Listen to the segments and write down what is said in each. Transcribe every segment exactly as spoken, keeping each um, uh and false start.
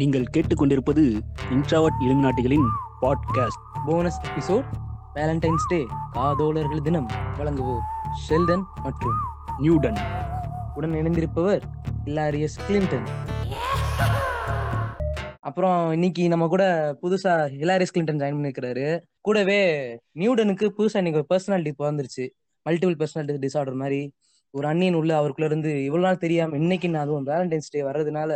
நீங்கள் கேட்டுக்கொண்டிருப்பது இன்ட்ராவர்ட் இலுமினாட்டிகளின் podcast bonus episode. Valentine's day காதோலர்கள் தினம் வழங்குவோர் ஷெல்டன் மற்றும் நியூடன். உடன் இணைந்திருப்பவர் ஹிலாரியஸ் கிளின்டன். அப்புறம் இன்னைக்கு நம்ம கூட புதுசா ஹிலாரியஸ் கிளின்டன் ஜாயின் பண்ணிருக்கிறாரு. கூடவே நியூடனுக்கு புதுசா இன்னைக்கு ஒரு பர்சனாலிட்டி பிறந்துருச்சு, மல்டிபிள் பர்சனாலிட்டி டிசார்டர் மாதிரி. ஒரு அண்ணின் உள்ள அவருக்குள்ள இருந்து இவ்வளவு நாள் தெரியாம இன்னைக்கு நான் அதுவும் வேலண்டைன்ஸ் டே வர்றதுனால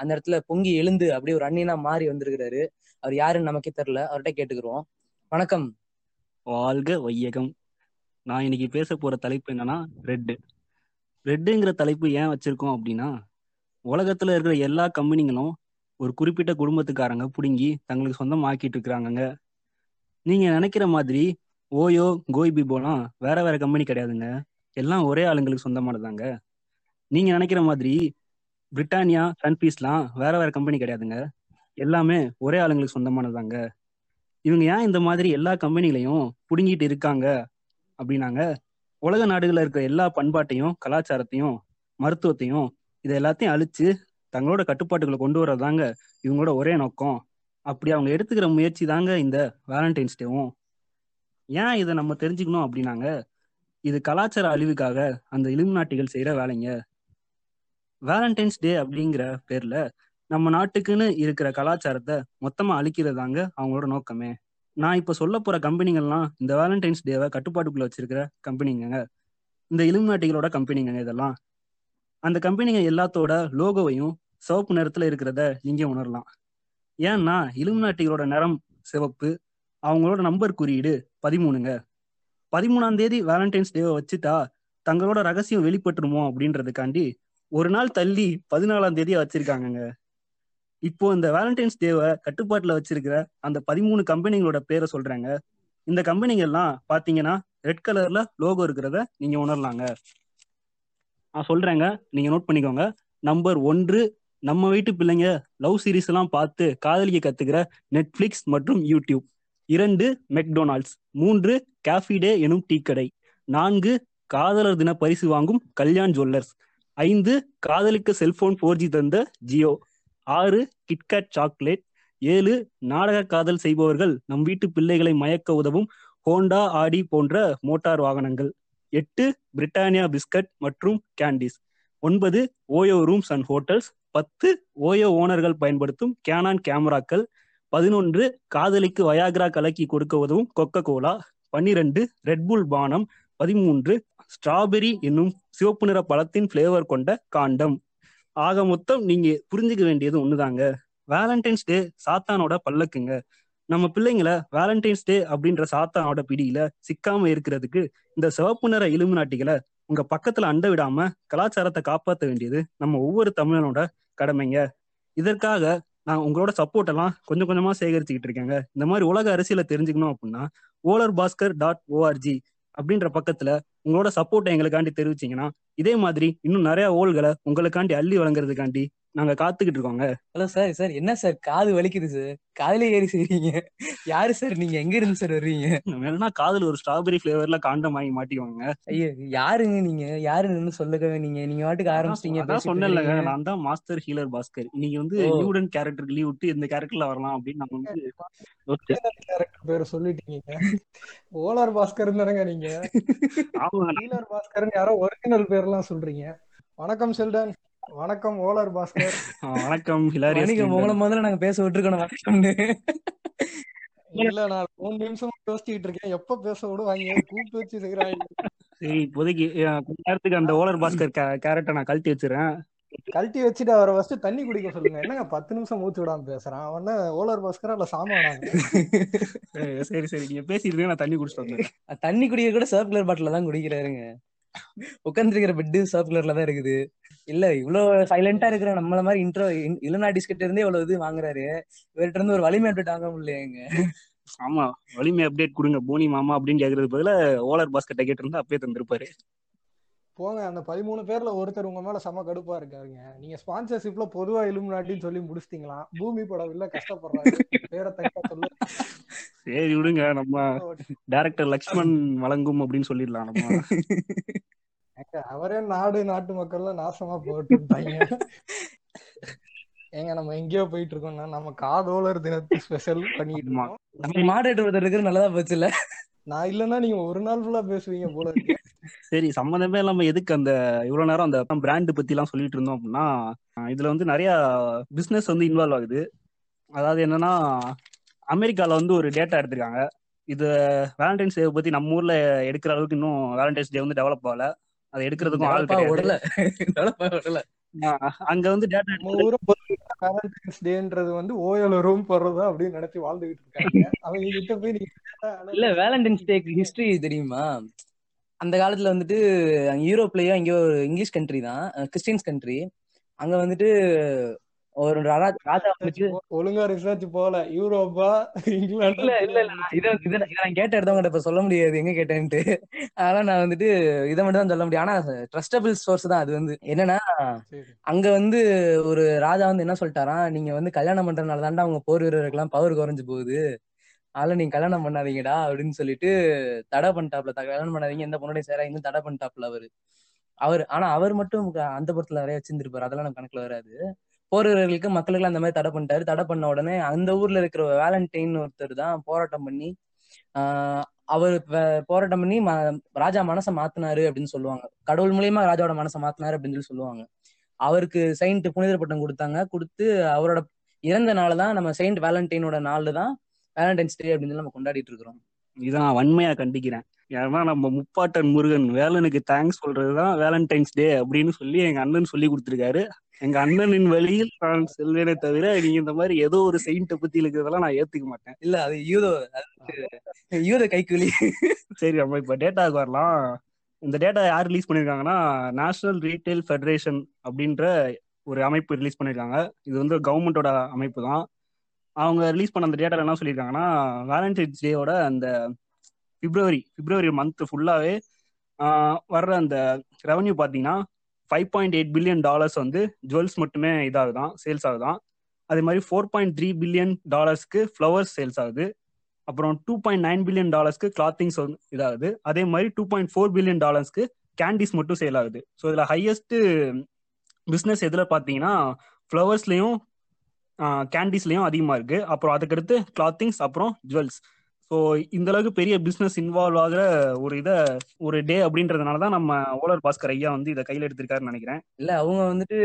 அந்த இடத்துல பொங்கி எழுந்து அப்படியே ஒரு அண்ணினா மாறி வந்திருக்கிறாரு. அவர் யாருன்னு நமக்கே தெரியல, அவர்கிட்ட கேட்டுக்கிறோம். வணக்கம். வாழ்க வையகம். நான் இன்னைக்கு பேச போற தலைப்பு என்னன்னா ரெட்டு. ரெட்டுங்கிற தலைப்பு ஏன் வச்சிருக்கோம் அப்படின்னா, உலகத்துல இருக்கிற எல்லா கம்பெனிகளும் ஒரு குறிப்பிட்ட குடும்பத்துக்காரங்க பிடுங்கி தங்களுக்கு சொந்தம் ஆக்கிட்டு இருக்கிறாங்க. நீங்க நினைக்கிற மாதிரி ஓயோ கோய் பிபோலாம் வேற வேற கம்பெனி கிடையாதுங்க, எல்லாம் ஒரே ஆளுங்களுக்கு சொந்தமானதாங்க. நீங்க நினைக்கிற மாதிரி பிரிட்டானியா சன்பீஸ்லாம் வேற வேற கம்பெனி கிடையாதுங்க, எல்லாமே ஒரே ஆளுங்களுக்கு சொந்தமானதாங்க. இவங்க ஏன் இந்த மாதிரி எல்லா கம்பெனிகளையும் பிடுங்கிட்டு இருக்காங்க அப்படின்னாங்க, உலக நாடுகளில் இருக்கிற எல்லா பண்பாட்டையும் கலாச்சாரத்தையும் மருத்துவத்தையும் இதை எல்லாத்தையும் அழிச்சு தங்களோட கட்டுப்பாட்டுகளை கொண்டு வரதாங்க இவங்களோட ஒரே நோக்கம். அப்படி அவங்க எடுத்துக்கிற முயற்சி தாங்க இந்த வேலண்டைன்ஸ் டேவும். ஏன் இதை நம்ம தெரிஞ்சுக்கணும் அப்படின்னாங்க, இது கலாச்சார அழிவுக்காக அந்த இலுமினாட்டிகள் செய்யற வேலைங்க. வேலண்டைன்ஸ் டே அப்படிங்கிற பேர்ல நம்ம நாட்டுக்குன்னு இருக்கிற கலாச்சாரத்தை மொத்தமா அழிக்கிறதாங்க அவங்களோட நோக்கமே. நான் இப்ப சொல்ல போற கம்பெனிகள்லாம் இந்த வேலண்டைன்ஸ் டேவை கட்டுப்பாட்டுக்குள்ள வச்சிருக்கிற கம்பெனிங்க, இந்த இலுமினாட்டிகளோட கம்பெனிங்க. இதெல்லாம் அந்த கம்பெனிங்க எல்லாத்தோட லோகோவையும் சிவப்பு நிறத்துல இருக்கிறத நீங்க உணரலாம். ஏன்னா இலுமினாட்டிகளோட நிறம் சிவப்பு, அவங்களோட நம்பர் குறியீடு பதிமூணுங்க. பதிமூணாம் தேதி வேலண்டைன்ஸ் டேவை வச்சுட்டா தங்களோட ரகசியம் வெளிப்பட்டுருமோ அப்படின்றதுக்காண்டி ஒரு நாள் தள்ளி பதினாலாம் தேதியா வச்சிருக்காங்க. இப்போ இந்த வேலண்டைன்ஸ் டேவை கட்டுப்பாட்டுல வச்சிருக்கிற அந்த பதிமூணு கம்பெனிங்களோட பேரை சொல்றாங்க. இந்த கம்பெனிகள்லாம் பாத்தீங்கன்னா ரெட் கலர்ல லோகோ இருக்கிறத நீங்க உணரலாங்க. நான் சொல்றேங்க, நீங்க நோட் பண்ணிக்கோங்க. நம்பர் ஒன்று, நம்ம வீட்டு பிள்ளைங்க லவ் சீரீஸ் எல்லாம் பார்த்து காதலிக்க கத்துக்கிற நெட்ஃபிளிக்ஸ் மற்றும் யூடியூப். இரண்டு, மெக்டொனால்ட்ஸ். மூன்று, காஃபி டே எனும் டீ கடை. நான்கு, காதலர் தின பரிசு வாங்கும் கல்யாண் ஜுவல்லர்ஸ். ஐந்து, காதலுக்கு செல்போன் ஃபோர் ஜி தந்த ஜியோ. ஆறு, கிட்கேட் சாக்லேட். ஏழு, நாடக காதல் செய்பவர்கள் நம் வீட்டு பிள்ளைகளை மயக்க உதவும் ஹோண்டா ஆடி போன்ற மோட்டார் வாகனங்கள். எட்டு, பிரிட்டானியா பிஸ்கட் மற்றும் கேண்டிஸ். ஒன்பது, ஓயோ ரூம்ஸ் அண்ட் ஹோட்டல்ஸ். பத்து, ஓயோ ஓனர்கள் பயன்படுத்தும் கேனான் கேமராக்கள். பதினொன்று, காதலிக்கு வயாகரா கலக்கி கொடுக்க உதவும் கொக்கோ கோலா. பன்னிரண்டு, ரெட்புல் பானம். பதிமூன்று, ஸ்ட்ராபெரி என்னும் சிவப்பு நிற பழத்தின் ஃபிளேவர் கொண்ட காண்டம். ஆக மொத்தம் நீங்க புரிஞ்சுக்க வேண்டியது ஒண்ணுதாங்க, வேலண்டைன்ஸ் டே சாத்தானோட பல்லக்குங்க. நம்ம பிள்ளைங்களை வேலண்டைன்ஸ் டே அப்படின்ற சாத்தானோட பிடியில சிக்காம இருக்கிறதுக்கு இந்த சிவப்பு நிற இலுமினாட்டிகளை உங்க பக்கத்துல அண்ட விடாம கலாச்சாரத்தை காப்பாற்ற வேண்டியது நம்ம ஒவ்வொரு தமிழனோட கடமைங்க. இதற்காக நான் உங்களோட சப்போர்ட் எல்லாம் கொஞ்சம் கொஞ்சமா சேகரிச்சுக்கிட்டு இருக்கேங்க. இந்த மாதிரி உலக அரசியலை தெரிஞ்சுக்கணும் அப்படின்னா ஓலர் பாஸ்கர் டாட் ஓஆர்ஜி அப்படின்ற பக்கத்துல உங்களோட சப்போர்ட்டை எங்களுக்காண்டி தெரிவிச்சிங்கன்னா இதே மாதிரி இன்னும் நிறைய ஓல்களை உங்களுக்காண்டி அள்ளி வழங்குறதுக்காண்டி நாங்க காத்துக்கிட்டு இருக்கோங்க. Hello sir. சார் என்ன சார் காது வலிக்குது சார், காதலே ஏறி செய்றீங்க? யாரு சார் நீங்க, எங்க இருந்து சார் வர்றீங்க? வேணும்னா காதல் ஒரு ஸ்ட்ராபெரி ஃபிளேவர்ல காண்டம் வாங்கி மாட்டிக்கோங்க. ஐயோ யாருங்க நீங்க, யாருன்னு சொல்லுங்க. நீங்க நீங்க வாட்டுக்கு ஆரம்பிச்சிட்டீங்க. நான் சொன்னேன்லங்க, நான் தான் மாஸ்டர் ஹீலர் பாஸ்கர். நீங்க வந்து நியூடன் கேரக்டர் லீவ் விட்டு இந்த கேரக்டர்ல வரலாம் அப்படின்னு நம்ம வந்து கேரக்டர் பேரை சொல்லிட்டீங்க. ஓலர் பாஸ்கர் தானங்க நீங்க. ஆமா, ஹீலர் பாஸ்கர்னு யாரோ ஒரிஜினல் பேர் எல்லாம் சொல்றீங்க. வணக்கம் செல்டன். வணக்கம் ஓலர் பாஸ்கர். வணக்கம் ஹிலாரியஸ். உங்களை முதல்ல நாங்க பேச விட்டுருக்கோம் வணக்கம்னு. இல்ல நான் மூணு நிமிஷம் யோசிச்சுட்டு இருக்கேன் எப்ப பேச விடுவாங்க கூப்பிட்டு வச்சு செய்யறாங்க. சரி இப்போதைக்கு கொஞ்ச நேரத்துக்கு அந்த ஓலர் பாஸ்கர் கேரக்டரை நான் கழட்டி வச்சிடறேன். கழட்டி வச்சுட்டு அவரை ஃபர்ஸ்ட் தண்ணி குடிக்க சொல்லுங்க. என்னங்க பத்து நிமிஷம் மூச்சு விடாம பேசுறான் அவன, ஓலர் பாஸ்கரா இல்ல சாமானாங்க? சரி சரி நீங்க பேசிட்டு நான் தண்ணி குடிச்சிட்டு வந்தேன். தண்ணி குடிக்க கூட சர்க்குலர் பாட்டில தான் குடிக்கிறாருங்க. உட்காந்துருக்கிற பெட்டு சர்க்குலர்ல தான் இருக்குது. இல்ல இவ்வளவு சைலண்டா இருக்கிற நம்மள மாதிரி இன்ட்ரோ இலுமினாட்டிஸ் கிட்ட இருந்தே இவ்வளவு இது வாங்குறாரு, இவர்கிட்ட இருந்து ஒரு வலிமை அப்டேட் வாங்க முடியலையாங்க. ஆமா வலிமை அப்டேட் கொடுங்க போனி மாமா அப்படின்னு கேக்குறது பதில ஓலர் பாஸ்கெட்டை கேட்டு இருந்தா அப்பயே தந்திருப்பாரு போங்க. அந்த பதிமூணு பேர்ல ஒருத்தர் உங்க மேல செம கடுப்பா இருக்காருங்க. நீங்க ஸ்பான்சர்ஷிப்ல பொதுவா இலுமினாட்டின்னு சொல்லி முடிச்சிட்டீங்களா? பூமி படம் இல்ல கஷ்டப்படுறாங்க பேரை தக்க சொல்ல. சரி விடுங்க, நம்ம டைரக்டர் லக்ஷ்மண் வழங்கும் அப்படின்னு சொல்லிடலாம். நம்ம அவரே நாடு நாட்டு மக்கள் நாசமா போட்டு ஏங்க நம்ம எங்கேயோ போயிட்டு இருக்கோம்னா நம்ம காதோலர் தினத்துக்கு ஸ்பெஷல் பண்ணிட்டு மாடேட்டர் நல்லதா போச்சு இல்ல. நான் இல்லன்னா நீங்க ஒரு நாள் ஃபுல்லா பேசுவீங்க போல இருக்கு. சரி, சம்மந்தமே இல்லாம எதுக்கு அந்த இவ்வளவு நேரம் அந்த பிராண்ட் பத்தி எல்லாம் சொல்லிட்டு இருந்தோம் அப்படின்னா, இதுல வந்து நிறைய பிசினஸ் வந்து இன்வால்வ் ஆகுது. அதாவது என்னன்னா, அமெரிக்கால வந்து ஒரு டேட்டா எடுத்திருக்காங்க. இது வேலண்டைன்ஸ் டே பத்தி நம்ம ஊர்ல எடுக்கிற அளவுக்கு இன்னும் வேலண்டைன்ஸ் டே வந்து டெவலப் ஆகல. அதை எடுக்கிறதுக்கும் ஆள் கிடையாது. அங்க வந்து டேட்டா வேலண்டைன்ஸ் டேன்றது வந்து ஓயோல ரூம் போடுறதா அப்படின்னு நினைச்சு வாழ்ந்துகிட்டு இருக்காங்க. அவங்க கிட்ட போய் இல்ல வேலண்டைன்ஸ் டேக்கு ஹிஸ்டரி தெரியுமா? அந்த காலத்துல வந்துட்டு அங்க யூரோப்லயோ இங்கே ஒரு இங்கிலீஷ் கண்ட்ரி தான், கிறிஸ்டியன்ஸ் கண்ட்ரி. அங்க வந்துட்டு ஒரு ராஜா ஒழுங்கா ரிசர்ச் போல யூரோப்பா இங்கிலாந்து இல்ல இல்ல இல்ல இதை இதை நான் கேட்ட எடுத்தவங்க இப்ப சொல்ல முடியாது எங்க கேட்டேன்ட்டு. அதனால நான் வந்துட்டு இதை மட்டும் தான் சொல்ல முடியும். ஆனா ட்ரஸ்டபிள் சோர்ஸ் தான் அது. வந்து என்னன்னா, அங்க வந்து ஒரு ராஜா வந்து என்ன சொல்லிட்டாராம், நீங்க வந்து கல்யாணம் பண்றதுனால தாண்டா அவங்க போர் வீரருக்கெல்லாம் பவர் குறைஞ்சு போகுது, அதனால நீங்க கல்யாணம் பண்ணாதீங்கடா அப்படின்னு சொல்லிட்டு தடை பண்ணிட்டாப்ல. கல்யாணம் பண்ணாதீங்க, எந்த பொண்ணுடைய சேரா இன்னும் தடை பண்ணிட்டாப்ல அவரு அவர். ஆனா அவர் மட்டும் அந்த பொருட்கள் நிறைய வச்சிருந்திருப்பாரு, அதெல்லாம் நம்ம கணக்குல வராது. போர்வீரர்களுக்கு மக்களுக்கு அந்த மாதிரி தடை பண்ணிட்டாரு. தடை பண்ண உடனே அந்த ஊர்ல இருக்கிற வேலண்டைன் ஒருத்தர் தான் போராட்டம் பண்ணி ஆஹ் அவர் போராட்டம் பண்ணி ராஜா மனசை மாத்தினாரு அப்படின்னு சொல்லுவாங்க. கடவுள் மூலியமா ராஜாவோட மனசை மாத்தினாரு அப்படின்னு சொல்லி சொல்லுவாங்க. அவருக்கு செயின்ட் புனிதர் பட்டம் கொடுத்தாங்க. கொடுத்து அவரோட இறந்த நாள் தான் நம்ம செயின்ட் வேலண்டைனோட நாள் தான் வேலண்டைன்ஸ் டே அப்படின்னு சொல்லி நம்ம கொண்டாடிட்டு இருக்கிறோம். இதான் நான் வன்மையா கண்டிக்கிறேன். ஏன்னா நம்ம முப்பாட்டன் முருகன் வேலனுக்கு தேங்க்ஸ் சொல்றதுதான் வேலண்டைன்ஸ் டே அப்படின்னு சொல்லி எங்க அண்ணன் சொல்லி கொடுத்துருக்காரு. எங்க அண்ணனின் வழியில் நான் செல்வேனே தவிர நீங்க இந்த மாதிரி ஏதோ ஒரு செயின்ட்ட பத்தி இருக்கிறதெல்லாம் நான் ஏத்துக்க மாட்டேன். இல்ல அது யூதோ யூத கைக்கூலி. சரி, நம்ம இப்ப டேட்டாவுக்கு வரலாம். இந்த டேட்டா யார் ரிலீஸ் பண்ணிருக்காங்கன்னா, நேஷனல் ரீட்டைல் ஃபெடரேஷன் அப்படின்ற ஒரு அமைப்பு ரிலீஸ் பண்ணிருக்காங்க. இது வந்து கவர்மெண்டோட அமைப்பு தான். அவங்க ரிலீஸ் பண்ண அந்த டேட்டால என்ன சொல்லியிருக்காங்கன்னா, வேலண்டைன்ஸ் டேவோட அந்த பிப்ரவரி பிப்ரவரி மந்த் ஃபுல்லாவே வர்ற அந்த ரெவன்யூ பார்த்தீங்கன்னா five point eight billion dollars வந்து ஜுவல்ஸ் மட்டுமே இதாகுதான், சேல்ஸ் ஆகுதான். அதே மாதிரி ஃபோர் பாயிண்ட் த்ரீ பில்லியன் டாலர்ஸ்க்கு ஃப்ளவர்ஸ் சேல்ஸ் ஆகுது. அப்புறம் டூ பாயிண்ட் நைன் பில்லியன் டாலர்ஸ்க்கு கிளாத்திங்ஸ் இதாகுது. அதே மாதிரி டூ பாயிண்ட் ஃபோர் பில்லியன் டாலர்ஸ்க்கு கேண்டீஸ் மட்டும் சேல் ஆகுது. ஸோ இதில் ஹையஸ்ட் பிஸ்னஸ் எதில் பார்த்தீங்கன்னா ஃப்ளவர்ஸ்லையும் கேண்டீஸ்லையும் அதிகமாக இருக்குது. அப்புறம் அதுக்கடுத்து கிளாத்திங்ஸ், அப்புறம் ஜுவல்ஸ். ஸோ இந்தளவுக்கு பெரிய பிஸ்னஸ் இன்வால்வ் ஆகிற ஒரு இதை ஒரு டே அப்படின்றதுனால தான் நம்ம ஓலர் பாஸ்கர் ஐயா வந்து இதை கையில் எடுத்திருக்காருன்னு நினைக்கிறேன். இல்லை, அவங்க வந்துட்டு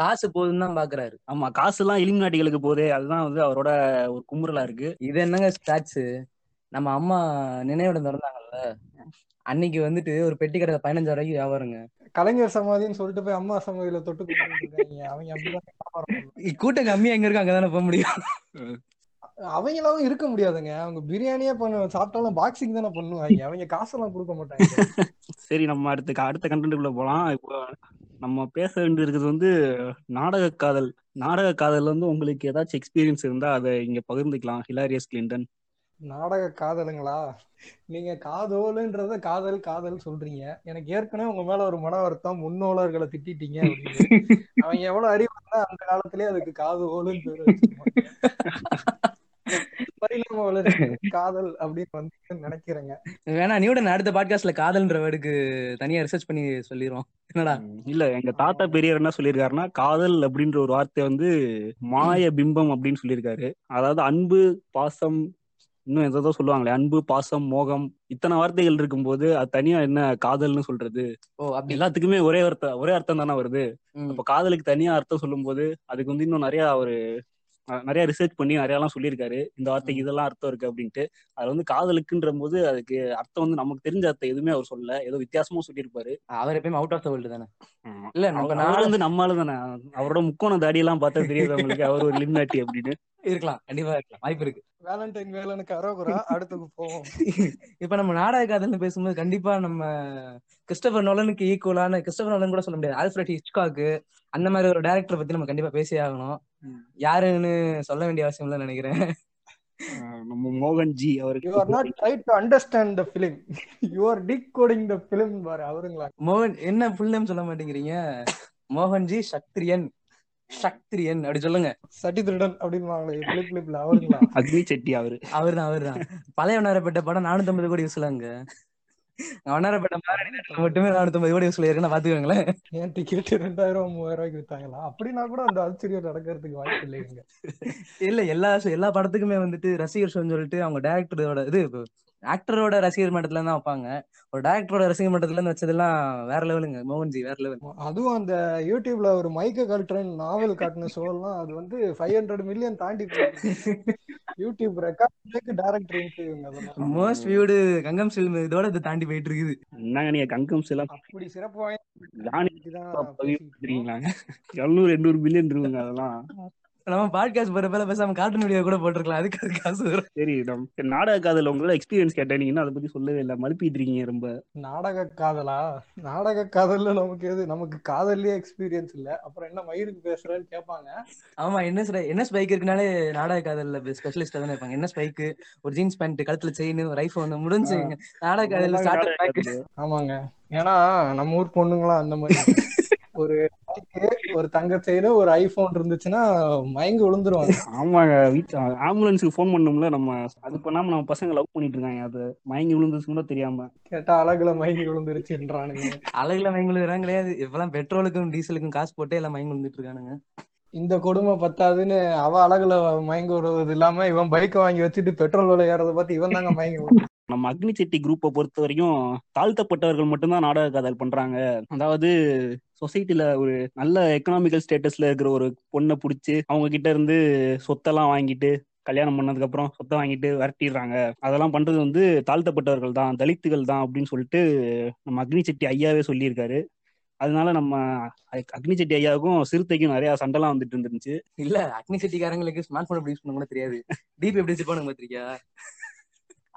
காசு போகுதுன்னு தான் பார்க்குறாரு. ஆமாம், காசுலாம் இலுமினாட்டிகளுக்கு போதே, அதுதான் வந்து அவரோட ஒரு குமுறலாக இருக்குது. இது என்னங்க ஸ்டாச்சு, நம்ம அம்மா நினைவிடம் திறந்தாங்கல்ல அன்னைக்கு வந்துட்டு ஒரு பெட்டி கடை பதினஞ்சாயிரம் ரூபாய்க்கு வியாபாரங்க. கலைஞர் சமாதின்னு சொல்லிட்டு போய் அம்மா சமாதியில தொட்டு அவங்க கூட்டம் கம்மியா எங்க இருக்கு அங்கதானே போக முடியும். அவங்களாவும் இருக்க முடியாதுங்க. அவங்க பிரியாணியே பண்ண சாப்பிட்டாலும் பாக்ஸிங் தானே பண்ணுவாங்க. அவங்க காசெல்லாம் கொடுக்க மாட்டாங்க. சரி, நம்ம அடுத்த அடுத்த கண்டென்ட்டுக்குள்ள போலாம். இப்போ நம்ம பேச வேண்டி இருக்கிறது வந்து நாடக காதல். நாடக காதல் வந்து உங்களுக்கு ஏதாச்சும் எக்ஸ்பீரியன்ஸ் இருந்தா அதை இங்க பகிர்ந்துக்கலாம். ஹிலாரியஸ் கிளின்டன் நாடக காதலுங்களா? நீங்க காதோலுன்றத காதல் காதல் சொல்றீங்க. எனக்கு ஏற்கனவே உங்க மேல ஒரு மன வருத்தம், முன்னோளர்களை திட்டிட்டீங்க அப்படின்னு. அவங்க எவ்வளவு அறிவுனா அந்த காலத்திலேயே அதுக்கு காதோலுன்னு பேர் வச்சிருப்பாங்க. காதல் அப்படின்னு வந்து நினைக்கிறேங்க. வேணா நீ விட அடுத்த பாட்காஸ்ட்ல காதல்ன்ற வேர்டுக்கு தனியா ரிசர்ச் பண்ணி சொல்லிடுவோம். என்னடா இல்ல, எங்க தாத்தா பெரியவர் என்ன சொல்லியிருக்காருன்னா, காதல் அப்படின்ற ஒரு வார்த்தை வந்து மாய பிம்பம் அப்படின்னு சொல்லியிருக்காரு. அதாவது அன்பு, பாசம், இன்னும் எதோ சொல்லுவாங்களே, அன்பு, பாசம், மோகம், இத்தனை வார்த்தைகள் இருக்கும் போது அது தனியா என்ன காதல்னு சொல்றது? ஓ, அப்படி எல்லாத்துக்குமே ஒரே அர்த்தம் ஒரே அர்த்தம் தானே வருது. அப்ப காதலுக்கு தனியா அர்த்தம் சொல்லும் போது அதுக்கு வந்து இன்னும் நிறைய ஒரு நிறைய ரிசர்ச் பண்ணி நிறைய எல்லாம் சொல்லியிருக்காரு. இந்த வார்த்தைக்கு இதெல்லாம் அர்த்தம் இருக்கு அப்படின்ட்டு. அது வந்து காதலுக்குன்ற போது அதுக்கு அர்த்தம் வந்து நமக்கு தெரிஞ்ச அர்த்தம் எதுவுமே அவர் சொல்லல, ஏதோ வித்தியாசமும் சொல்லியிருப்பாரு. அவர் எப்பயுமே அவுட் ஆஃப் த வேர்ல்டு தானே. இல்ல, நம்ம நாள் வந்து நம்மளால தானே அவரோட முக்கோண தாடி எல்லாம் பார்த்தா தெரியாது அவங்களுக்கு அவர் ஒரு இலுமினாட்டி அப்படின்னு இருக்கலாம். கண்டிப்பா இருக்கலாம், வாய்ப்பு இருக்கு. வேலண்டைன் வேலனுக்கு அரோகுரா. அடுத்து போவோம். இப்ப நம்ம நாடக காதல்னு பேசும்போது கண்டிப்பா நம்ம கிறிஸ்டோபர் நோலனுக்கு ஈக்குவலான, கிறிஸ்டோபர் நோலன் கூட சொல்ல முடியாது, ஆல்ஃபிரட் ஹிச்காக் அந்த மாதிரி ஒரு டைரக்டரை பத்தி நம்ம கண்டிப்பா பேசி ஆகணும். யாருன்னு சொல்ல வேண்டிய அவசியம் இல்லைன்னு நினைக்கிறேன். நம்ம மோகன்ஜி அவருக்கு you are not trying to understand the film, you are decoding the film பாரு அவருங்களா. மோகன் என்ன ஃபுல் நேம் சொல்ல மாட்டேங்கிறீங்க. மோகன்ஜி சக்திரியன் சக்திரியன் அப்படி சொல்லுங்க. சட்டி திருடன் அப்படின்னு அவருங்களா. அக்னி செட்டி அவரு அவருதான் அவருதான் பழைய நேரப்பட்ட படம் நானூத்தி ஐம்பது கோடி யூஸ்லாங்க. ஒன்னாரப்பட்ட மாரணில மட்டுமே நானூத்தி ஐம்பது கோடி வசூல் இருக்குன்னு பாத்துக்கோங்களேன். ஏன் டிக்கெட் ரெண்டாயிரம் மூவாயிரம் ரூபாய்க்கு வித்தாங்களா? அப்படின்னா கூட அந்த ஆச்சரியம் நடக்கிறதுக்கு வாய்ப்பு இல்லைங்க. இல்ல எல்லா எல்லா படத்துக்குமே வந்துட்டு ரசிகர் சொல்லிட்டு அவங்க டேரக்டரோட இது ஆக்டரோட ரசிகர் மன்றத்துல இருந்தா வைப்பாங்க. ஒரு டேரக்டரோட ரசிகர் மன்றத்துல இருந்து வச்சதெல்லாம் வேற லெவலுங்க மோகன்ஜி, வேற லெவல். அதுவும் அந்த யூடியூப்ல ஒரு மைக்க கல்ட்ரன் நாவல் காட்டின ஷோலாம் அது வந்து ஃபைவ் ஹண்ட்ரட் மில்லியன் தாண்டி YouTube record director most viewed Gangnam சில் இதோட இது தாண்டி போயிட்டு இருக்குது. என்னங்க நீங்க கங்கம் சிலம் அப்படி சிறப்பு எழுநூறு எண்ணூறு மில்லியன் இருக்குங்க. அதெல்லாம் நம்ம பாட்காஸ்ட் போறப்பல பேசாம கார்ட்டூன் வீடியோ கூட போட்டுருக்கலாம், அதுக்கு காசு வரும். சரி, நம்ம நாடக காதல் உங்களோட எக்ஸ்பீரியன்ஸ் கேட்டீங்கன்னா அதை பத்தி சொல்லவே இல்லை, மறுப்பிட்டு இருக்கீங்க ரொம்ப. நாடக காதலா? நாடக காதல்ல நமக்கு எது, நமக்கு காதல்லே எக்ஸ்பீரியன்ஸ் இல்லை, அப்புறம் என்ன மயிருக்கு பேசுறேன்னு கேட்பாங்க. ஆமா, என்ன என்ன ஸ்பைக் இருக்குனாலே நாடக காதல்ல ஸ்பெஷலிஸ்டா தானே இருப்பாங்க. என்ன ஸ்பைக்கு, ஒரு ஜீன்ஸ் பேண்ட், கழுத்துல செயின், ஒரு ஐஃபோன், முடிஞ்சுங்க நாடக காதல்ல ஸ்டார்டர் பேக். ஆமாங்க, ஏன்னா நம்ம ஊர் பொண்ணுங்களா அந்த மாதிரி ஒரு ஒரு தங்க செயினு ஒரு ஐபோன் இருந்துச்சுன்னா மயங்கி விழுந்துருவாங்க. ஆமாங்க, ஆம்புலன்ஸுக்கு போன் பண்ணோம்ல நம்ம, அது பண்ணாம நம்ம பசங்க லவ் பண்ணிட்டு இருக்காங்க. அது மயங்கி விழுந்துருச்சு கூட தெரியாம, கேட்டா அழகுல மயங்கி விழுந்துருச்சுன்றானுங்க. அழகுல மயங்கி விழுறாங்க கிடையாது, இப்பெல்லாம் பெட்ரோலுக்கும் டீசலுக்கும் காசு போட்டே எல்லாம் மயங்கி விழுந்துட்டு இருக்கானுங்க. இந்த கொடுமை பத்தாதுன்னு அவ அழகுல மயங்கி விடுறது இல்லாம இவன் பைக்கை வாங்கி வச்சுட்டு பெட்ரோல் விலை ஏறத பார்த்து இவன் தாங்க மயங்கி விடுறான். நம்ம அக்னி சட்டி குரூப்பை பொறுத்த வரைக்கும் தாழ்த்தப்பட்டவர்கள் மட்டும்தான் நாடக காதல் பண்றாங்க. அதாவது சொசைட்டில ஒரு நல்ல எக்கனாமிக்கல் ஸ்டேட்டஸ்ல இருக்கிற ஒரு பொண்ணை பிடிச்சி அவங்க கிட்ட இருந்து சொத்தெல்லாம் வாங்கிட்டு, கல்யாணம் பண்ணதுக்கு அப்புறம் சொத்தை வாங்கிட்டு விரட்டிடுறாங்க. அதெல்லாம் பண்றது வந்து தாழ்த்தப்பட்டவர்கள் தான், தலித்துகள் தான் அப்படின்னு சொல்லிட்டு நம்ம அக்னி சட்டி ஐயாவே சொல்லியிருக்காரு. அதனால நம்ம அக்னி சட்டி ஐயாவுக்கும் சிறுத்தைக்கும் நிறைய சண்டைலாம் வந்துட்டு இருந்துருந்துச்சு. இல்ல அக்னி சட்டிக்காரங்களுக்கு ஸ்மார்ட் போன் எப்படி யூஸ் பண்ண கூட தெரியாது, டிபி எப்படி யூஸ் பண்ண பாத்திருக்கியா?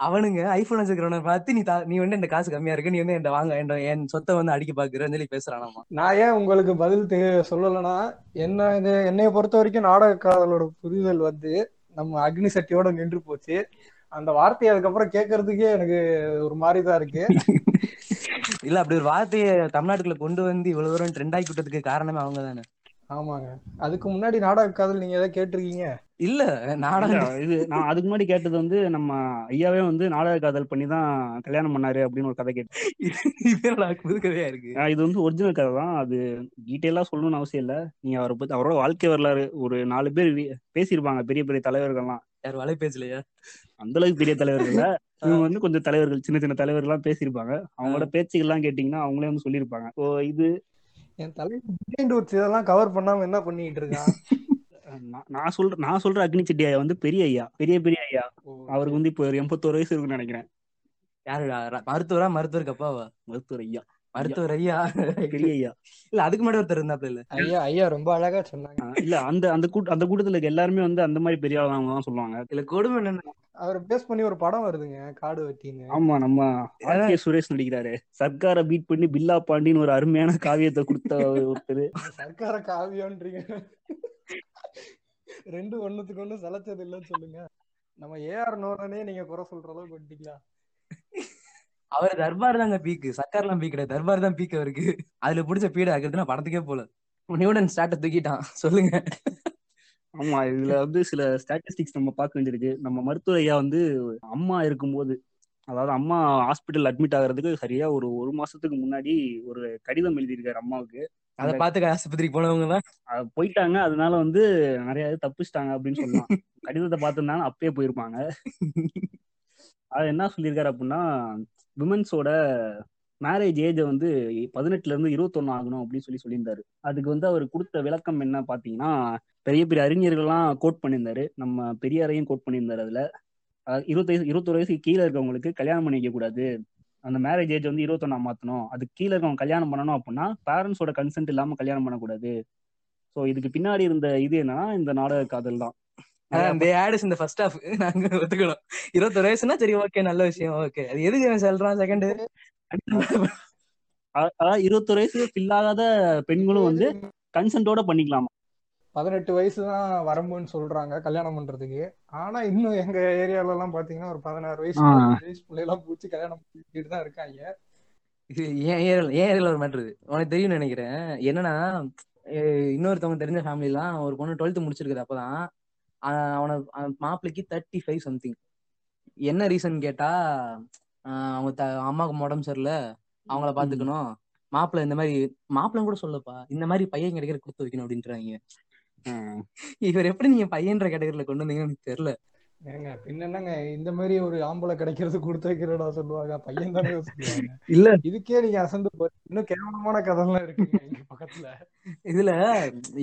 அவனுங்க ஐபோன் வச்சுக்கிறவன பார்த்து நீ நீ வந்து இந்த காசு கம்மியா இருக்கு, நீ வந்து என்ன வாங்க என் என் சொத்தை வந்து அடிக்க பாக்குறேன்னு சொல்லி பேசுறானாமா. நான் ஏன் உங்களுக்கு பதில் சொல்லலைன்னா, என்ன இது என்னைய பொறுத்த வரைக்கும் நாடக காதலோட புரிதல் வந்து நம்ம அக்னி சட்டியோட நின்று போச்சு. அந்த வார்த்தையை அதுக்கப்புறம் கேட்கறதுக்கே எனக்கு ஒரு மாதிரிதான் இருக்கு. இல்ல அப்படி ஒரு வார்த்தையை தமிழ்நாட்டுக்குள்ள கொண்டு வந்து இவ்வளவு தூரம் ட்ரெண்ட் ஆகி விட்டதுக்கு காரணமே அவங்க தானே. ஆமாங்க, அதுக்கு முன்னாடி நாடக காதல் நீங்க ஏதாவது கேட்டிருக்கீங்க? இல்ல நாடக இது நான் அதுக்கு முன்னாடி கேட்டது வந்து நம்ம ஐயாவே வந்து நாடக காதல் பண்ணி தான் கல்யாணம் பண்ணாரு அப்படின்னு ஒரு கதை கேட்டேன். புது கதையா இருக்கு இது, வந்து ஒரிஜினல் கதை தான். அது டீட்டெயிலா சொல்லணும்னு அவசியம் இல்ல. நீங்க அவரை பத்தி அவரோட வாழ்க்கை வரலாறு ஒரு நாலு பேர் பேசியிருப்பாங்க, பெரிய பெரிய தலைவர்கள்லாம். யார் வலை பேசலையா? அந்த அளவுக்கு பெரிய தலைவர்கள்ல இவங்க வந்து கொஞ்சம் தலைவர்கள், சின்ன சின்ன தலைவர்கள்லாம் பேசியிருப்பாங்க. அவங்களோட பேச்சுக்கெல்லாம் கேட்டீங்கன்னா அவங்களே வந்து சொல்லியிருப்பாங்க. ஸோ இது என் தலைவர் இதெல்லாம் கவர் பண்ணாம என்ன பண்ணிட்டு இருக்கான். நான் சொல்ற நான் சொல்ற அக்னி சட்டி ஐயா வந்து பெரிய ஐயா, பெரிய பெரிய ஐயா. அவருக்கு வந்து இப்போ எண்பத்தோரு வயசு இருக்குன்னு நினைக்கிறேன். யாரு மருத்துவரா? மருத்துவருக்கு அப்பாவா? மருத்துவர் ஐயா, மருத்துவர் ஐயா, பெரிய ஐயா. இல்ல அதுக்கு முன்னாடி ஒருத்தர் இருந்தாப்ல. இல்ல ஐயா ஐயா ரொம்ப அழகா சொன்னாங்க. இல்ல அந்த அந்த கூட்ட அந்த கூட்டத்துல எல்லாருமே வந்து அந்த மாதிரி பெரிய ஆளுங்க தான் சொல்லுவாங்க. இல்ல கொடுமை என்னன்னா அவரை பேஸ் பண்ணி ஒரு படம் வருதுங்க, காடு வெட்டின்னு. ஆமா, நம்ம ஆர்கே சுரேஷ் நடிக்கிறாரு. சர்க்காரை பீட் பண்ணி பில்லா பாண்டின்னு ஒரு அருமையான காவியத்தை கொடுத்த ஒருத்தர். சர்க்கார காவியம்ன்றீங்க, ரெண்டு ஒண்ணுத்துக்கு ஒண்ணு சலச்சது இல்லன்னு சொல்லுங்க. நம்ம ஏஆர் நோனே நீங்க குறை சொல்ற அளவுக்கு வந்துட்டீங்களா? அவர் தர்பார் தாங்க பீக்கு, சர்க்கார்லாம் பீக் கிடையாது, தர்பார் தான் பீக் அவருக்கு. அதுல பிடிச்ச பீடை ஆக்குறதுனா படத்துக்கே போல நியூடன் ஸ்டார்ட்ட தூக்கிட்டான். சொல்லுங்க. ஆமா, இதுல வந்து சில ஸ்டாட்டிஸ்டிக்ஸ் நம்ம பார்க்க வேண்டியிருக்கு. நம்ம மருத்துவ ஐயா வந்து அம்மா இருக்கும்போது, அதாவது அம்மா ஹாஸ்பிட்டல் அட்மிட் ஆகிறதுக்கு சரியா ஒரு ஒரு மாசத்துக்கு முன்னாடி ஒரு கடிதம் எழுதியிருக்காரு அம்மாவுக்கு. அதை பார்த்து ஆஸ்பத்திரிக்கு போனவங்க போயிட்டாங்க, அதனால வந்து நிறைய தப்பிச்சிட்டாங்க அப்படின்னு சொல்லலாம். கடிதத்தை பார்த்துருந்தாலும் அப்பயே போயிருப்பாங்க. அது என்ன சொல்லியிருக்காரு அப்படின்னா, விமன்ஸோட மேரேஜ் ஏஜை வந்து பதினெட்டுல இருந்து இருபத்தொன்னு ஆகணும் அப்படின்னு சொல்லி சொல்லியிருந்தாரு. அதுக்கு வந்து அவர் கொடுத்த விளக்கம் என்ன பார்த்தீங்கன்னா, பெரிய பெரிய அறிஞர்கள்லாம் கோட் பண்ணியிருந்தாரு, நம்ம பெரியாரையும் கோட் பண்ணியிருந்தாரு. அதுல இருபத்தி இருபத்தொரு வயசுக்கு கீழே இருக்கவங்களுக்கு கல்யாணம் பண்ணிக்க கூடாது, அந்த மேரேஜ் ஏஜ் வந்து இருபத்தொன்னா மாற்றணும். அதுக்கு கீழே இருக்கவங்க கல்யாணம் பண்ணணும் அப்படின்னா பேரண்ட்ஸோட கன்சென்ட் இல்லாமல் கல்யாணம் பண்ணக்கூடாது. ஸோ இதுக்கு பின்னாடி இருந்த இது என்னன்னா இந்த நாடக காதல் தான். நாங்க ஒத்துக்கணும், இருபத்தொரு வயசுனா சரி, ஓகே, நல்ல விஷயம், ஓகே. அது எதுக்கு சொல்றான் செகண்ட்? அதாவது இருபத்தொரு வயசு பில்லாகாத பெண்களும் வந்து கன்சென்டோட பண்ணிக்கலாமா? பதினெட்டு வயசு தான் வரம்புன்னு சொல்றாங்க கல்யாணம் பண்றதுக்கு. ஆனா இன்னும் எங்க ஏரியால எல்லாம் பாத்தீங்கன்னா ஒரு பதினாறு வயசு வயசு பிள்ளைலாம் பூச்சி கல்யாணம் பண்ணிட்டு தான் இருக்காங்க. ஏன் ஏரியால ஏன் ஏரியால ஒரு மாட்டுறது உனக்கு தெரியும்னு நினைக்கிறேன். என்னன்னா இன்னொருத்தவங்க தெரிஞ்ச ஃபேமிலிலாம் ஒரு பொண்ணு டுவெல்த் முடிச்சிருக்குது. அப்பதான் அவனை மாப்பிள்ளைக்கு தேர்ட்டி ஃபைவ் சம்திங். என்ன ரீசன் கேட்டா அவங்க த அம்மாவுக்கு உடம்பு சரியில்லை, அவங்கள பாத்துக்கணும், மாப்பிள்ளை இந்த மாதிரி மாப்பிள்ளைன்னு கூட சொல்லப்பா, இந்த மாதிரி பையன் கிடைக்கிற கொடுத்து வைக்கணும் அப்படின்றாங்க. இவர் எப்படி நீங்க பையன்ற கேட்டகரியில கொண்டு வந்தீங்கன்னு எனக்கு தெரியல. ஏங்க பின்னங்க இந்த மாதிரி ஒரு ஆம்பளை கிடைக்கிறது கொடுத்து வைக்கிறடா சொல்லுவாங்க, பையன் தானே சொல்லுவாங்க. இல்ல இதுக்கே நீங்க அசந்து போறீங்க. இன்னும் கேவலமான கதைலாம் இருக்குங்க இங்க பக்கத்துல. இதுல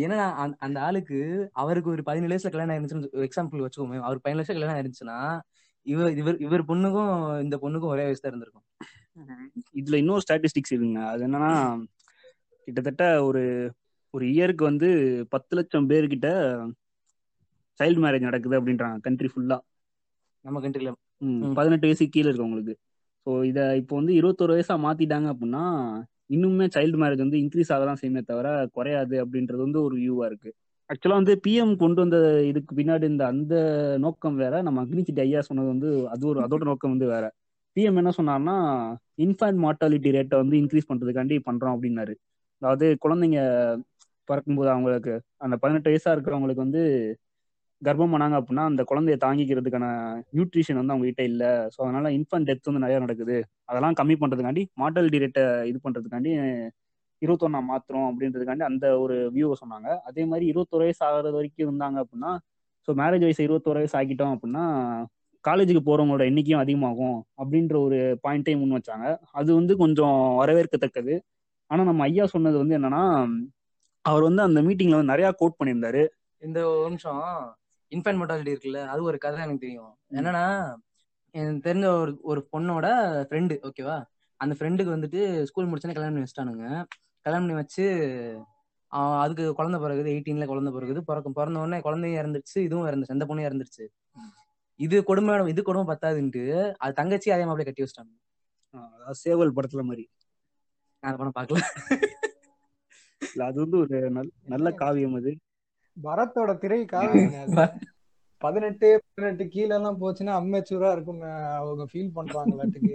ஏன்னா அந்த ஆளுக்கு அவருக்கு ஒரு பதினேழு வயசுல கல்யாணம் ஆயிருந்துச்சுன்னு எக்ஸாம்பிள் வச்சுக்கோமே, அவர் பதினேழு வயசுல கல்யாணம் ஆயிருந்துச்சுன்னா இவர் இவர் இவர் பொண்ணுக்கும் இந்த பொண்ணுக்கும் ஒரே வயசு தான் இருந்திருக்கும். இதுல இன்னொரு ஸ்டாட்டிஸ்டிக்ஸ் இருக்குங்க. அது என்னன்னா கிட்டத்தட்ட ஒரு ஒரு இயருக்கு வந்து பத்து லட்சம் பேர்கிட்ட சைல்டு மேரேஜ் நடக்குது அப்படின்றாங்க கண்ட்ரி ஃபுல்லா, நம்ம கண்ட்ரில பதினெட்டு வயசு கீழே இருக்கவங்களுக்கு. ஸோ இதை இப்போ வந்து இருபத்தொரு வயசா மாத்திட்டாங்க அப்படின்னா இன்னுமே சைல்டு மேரேஜ் வந்து இன்க்ரீஸ் ஆக தான் செய்யுமே தவிர குறையாது அப்படின்றது வந்து ஒரு வியூவா இருக்கு. ஆக்சுவலா வந்து பிஎம் கொண்டு வந்த இதுக்கு பின்னாடி இந்த அந்த நோக்கம் வேற, நம்ம அக்னி சட்டி ஐயா சொன்னது வந்து அது ஒரு அதோட நோக்கம் வந்து வேற. பிஎம் என்ன சொன்னார்னா இன்ஃபான்ட் மார்டாலிட்டி ரேட்டை வந்து இன்க்ரீஸ் பண்றதுக்காண்டி பண்றோம் அப்படின்னாரு. அதாவது குழந்தைங்க பிறக்கும்போது அவங்களுக்கு அந்த பதினெட்டு வயசா இருக்கிறவங்களுக்கு வந்து கர்ப்பம் பண்ணாங்க அப்படின்னா அந்த குழந்தைய தாங்கிக்கிறதுக்கான நியூட்ரிஷன் வந்து அவங்க கிட்ட இல்லை. ஸோ அதனால இன்ஃபன்ட் டெத் வந்து நிறையா நடக்குது. அதெல்லாம் கம்மி பண்ணுறதுக்காண்டி மார்டாலிட்டி ரேட்டை இது பண்ணுறதுக்காண்டி இருபத்தொன்னா மாத்திரம் அப்படின்றதுக்காண்டி அந்த ஒரு வியூவை சொன்னாங்க. அதே மாதிரி இருபத்தொரு வயசு ஆகிறது வரைக்கும் இருந்தாங்க அப்படின்னா, ஸோ மேரேஜ் வயசு இருபத்தொரு வயசு ஆக்கிட்டோம் அப்படின்னா காலேஜுக்கு போகிறவங்களோட எண்ணிக்கையும் அதிகமாகும் அப்படின்ற ஒரு பாயிண்ட்டையும் முன் வச்சாங்க. அது வந்து கொஞ்சம் வரவேற்கத்தக்கது. ஆனால் நம்ம ஐயா சொன்னது வந்து என்னன்னா, அவர் வந்து அந்த மீட்டிங்கில் வந்து நிறையா கோட் பண்ணியிருந்தாரு. இந்த ஒரு நிமிஷம் இன்ஃபன்ட் மோர்டாலிட்டி இருக்குல்ல, அது ஒரு கதை எனக்கு தெரியும். என்னன்னா எனக்கு தெரிஞ்ச ஒரு ஒரு பொண்ணோட ஃப்ரெண்டு, ஓகேவா, அந்த ஃப்ரெண்டுக்கு வந்துட்டு ஸ்கூல் முடிச்சோன்னே கல்யாணம் பண்ணி வச்சுட்டானுங்க. கல்யாணம் பண்ணி வச்சு அதுக்கு குழந்தை பிறகுது, எயிட்டீன்ல குழந்தை பிறகுது. பிறக்கும் பிறந்த உடனே குழந்தையும் இறந்துருச்சு, இதுவும் இறந்துச்சு, அந்த பொண்ணும் இறந்துருச்சு. இது கொடுமையான இது கொடுமை பத்தாதுன்ட்டு அது தங்கச்சி அதே மாதிரி கட்டி வச்சிட்டாங்க. சேவல் படத்துல மாதிரி. நான் அந்த படம் பார்க்கல. அது வந்து ஒரு நல்ல காவியம். அது பரத்தோட திரை காவியங்க. பதினெட்டு பதினெட்டு கீழே எல்லாம் போச்சுன்னா அமெச்சூரா இருக்கும் அவங்க ஃபீல் பண்றாங்களாட்டுக்கு.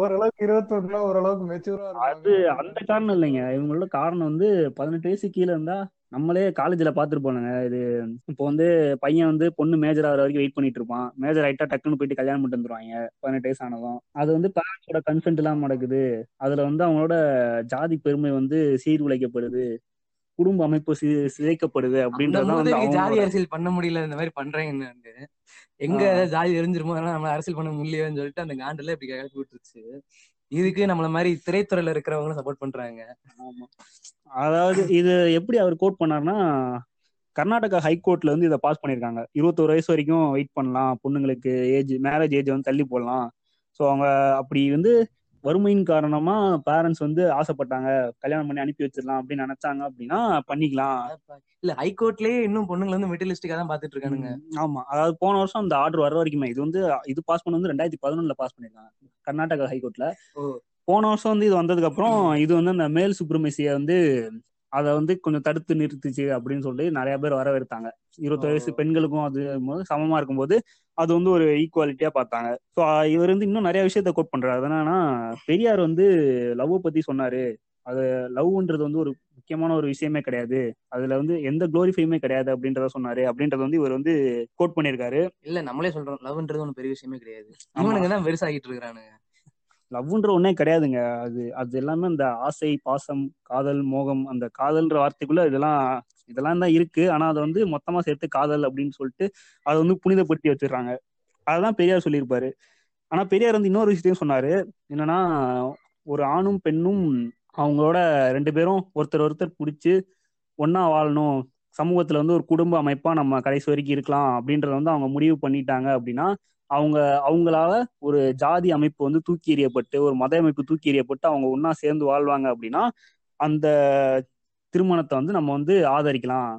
ஓரளவுக்கு இருபத்தொன்னுல ஓரளவுக்கு மெச்சூரா இருக்கும். அது அந்த காரணம் இல்லைங்க, இவங்களோட காரணம் வந்து பதினெட்டு வயசு கீழே இருந்தா நம்மளே காலேஜ்ல பாத்துருப்போம்லங்க. இது இப்போ வந்து பையன் வந்து பொண்ணு மேஜர் ஆகிற வரைக்கும் வெயிட் பண்ணிட்டு இருப்பான். மேஜர் ஆயிட்டா டக்குன்னு போயிட்டு கல்யாணம் பண்ணிட்டு வந்துருவாங்க பதினெட்டு வயசு ஆனதும். அது வந்து பேரண்ட்ஸோட கன்சென்ட் இல்லாம நடக்குது. அதுல வந்து அவங்களோட ஜாதி பெருமை வந்து சீர்குலைக்கப்படுது, குடும்ப அமைப்பு சிதைக்கப்படுது அப்படின்றது. ஜாதி அரசியல் பண்ண முடியல, இந்த மாதிரி பண்றேன்னு எங்க ஜாதி தெரிஞ்சிருமோ நம்ம அரசியல் பண்ண முடியலன்னு சொல்லிட்டு அந்த காண்டெல்லாம் இப்படி கிளப்பி விட்டுருச்சு. இதுக்கு நம்மள மாதிரி திரைத்துறையில இருக்கிறவங்களும் சப்போர்ட் பண்றாங்க. ஆமா, அதாவது இது எப்படி அவர் கோட் பண்ணாருன்னா, கர்நாடகா ஹைகோர்ட்ல வந்து இதை பாஸ் பண்ணிருக்காங்க. இருபத்தோரு வயசு வரைக்கும் வெயிட் பண்ணலாம், பொண்ணுங்களுக்கு ஏஜ் மேரேஜ் ஏஜ் வந்து தள்ளி போடலாம். ஸோ அவங்க அப்படி வந்து வறுமையின் காரணமா பேரண்ட்ஸ் வந்து ஆசைப்பட்டாங்க கல்யாணம் பண்ணி அனுப்பி வச்சிடலாம் அப்படின்னு நினைச்சாங்க அப்படின்னா பண்ணிக்கலாம். இல்ல ஹைகோர்ட்லயே இன்னும் பொண்ணுங்களை வந்து மெட்டீரியலிஸ்டிக்கா தான் பாத்துட்டு இருக்கானுங்க. ஆமா, அதாவது போன வருஷம் அந்த ஆர்டர் வர வரைக்குமே இது வந்து இது பாஸ் பண்ண வந்து ரெண்டாயிரத்தி பதினொன்னுல பாஸ் பண்ணிருக்காங்க கர்நாடகா ஹைகோர்ட்ல. போன வருஷம் வந்து இது வந்ததுக்கு அப்புறம் இது வந்து அந்த மேல் சுப்ரமசிய வந்து அதை வந்து கொஞ்சம் தடுத்து நிறுத்துச்சு அப்படின்னு சொல்லி நிறைய பேர் வரவேற்றாங்க. இருபத்தொரு வயசு பெண்களுக்கும் அது சமமா இருக்கும்போது அது வந்து ஒரு ஈக்குவாலிட்டியா பார்த்தாங்க. ஸோ இவர் வந்து இன்னும் நிறைய விஷயத்த கோட் பண்றாரு. அதனாலனா பெரியார் வந்து லவ் பத்தி சொன்னாரு. அது லவ்ன்றது வந்து ஒரு முக்கியமான ஒரு விஷயமே கிடையாது, அதுல வந்து எந்த குளோரிஃபையுமே கிடையாது அப்படின்றத சொன்னாரு. அப்படின்றது வந்து இவர் வந்து கோட் பண்ணிருக்காரு. இல்ல நம்மளே சொல்றோம் லவ்ன்றது ஒன்றும் பெரிய விஷயமே கிடையாது, அவனுங்க தான் பெருசாகிட்டு இருக்கிறானுங்க. லவ்ன்ற ஒன்னே கிடையாதுங்க. அது அது எல்லாமே அந்த ஆசை, பாசம், காதல், மோகம். அந்த காதல்ன்ற வார்த்தைக்குள்ள இதெல்லாம் இதெல்லாம் தான் இருக்கு. ஆனா அதை வந்து மொத்தமா சேர்த்து காதல் அப்படின்னு சொல்லிட்டு அதை வந்து புனிதப்படுத்தி வச்சிடறாங்க. அதெல்லாம் பெரியார் சொல்லியிருப்பாரு. ஆனா பெரியார் வந்து இன்னொரு விஷயத்தையும் சொன்னாரு. என்னன்னா, ஒரு ஆணும் பெண்ணும் அவங்களோட ரெண்டு பேரும் ஒருத்தர் ஒருத்தர் பிடிச்சி ஒன்னா வாழணும், சமூகத்துல வந்து ஒரு குடும்ப அமைப்பா நம்ம கடைசி வரைக்கும் இருக்கலாம் அப்படின்றத வந்து அவங்க முடிவு பண்ணிட்டாங்க அப்படின்னா அவங்க அவங்களால ஒரு ஜாதி அமைப்பு வந்து தூக்கி எறியப்பட்டு ஒரு மத அமைப்பு தூக்கி எறியப்பட்டு அவங்க ஒன்னா சேர்ந்து வாழ்வாங்க அப்படின்னா அந்த திருமணத்தை வந்து நம்ம வந்து ஆதரிக்கலாம்.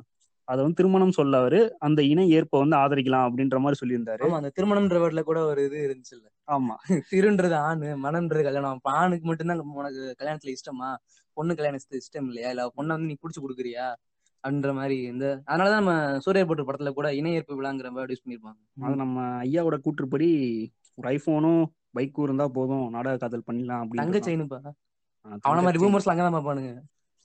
அதை வந்து திருமணம் சொல்லவரு அந்த இணை ஏற்ப வந்து ஆதரிக்கலாம் அப்படின்ற மாதிரி சொல்லியிருந்தாரு. அந்த திருமணம்ன்ற வேர்ட்ல கூட ஒரு இது இருந்துச்சுல்ல. ஆமா, திருன்றது ஆணு, மனம்ன்றது கல்யாணம். ஆணுக்கு மட்டும்தான் உனக்கு கல்யாணத்துல இஷ்டமா, பொண்ணு கல்யாணத்துக்கு இஷ்டம் இல்லையா, இல்ல பொண்ணை வந்து நீ பிடிச்சி கொடுக்குறியா அப்படின்ற மாதிரி. இந்த அதனாலதான் நம்ம சூரிய போட்டு படத்துல கூட இணையேற்பு விழாங்கிற மாதிரி யூஸ் பண்ணிருப்பாங்க. அது நம்ம ஐயாவோட கூற்றுப்படி ஒரு ஐபோனும் பைக்கும் இருந்தா போதும் நாடக காதல் பண்ணிடலாம் அப்படின்னு. தங்க செயினுப்பா அவன மாதிரி ரூமர்ஸ்ல அங்கதான் பாப்பானுங்க.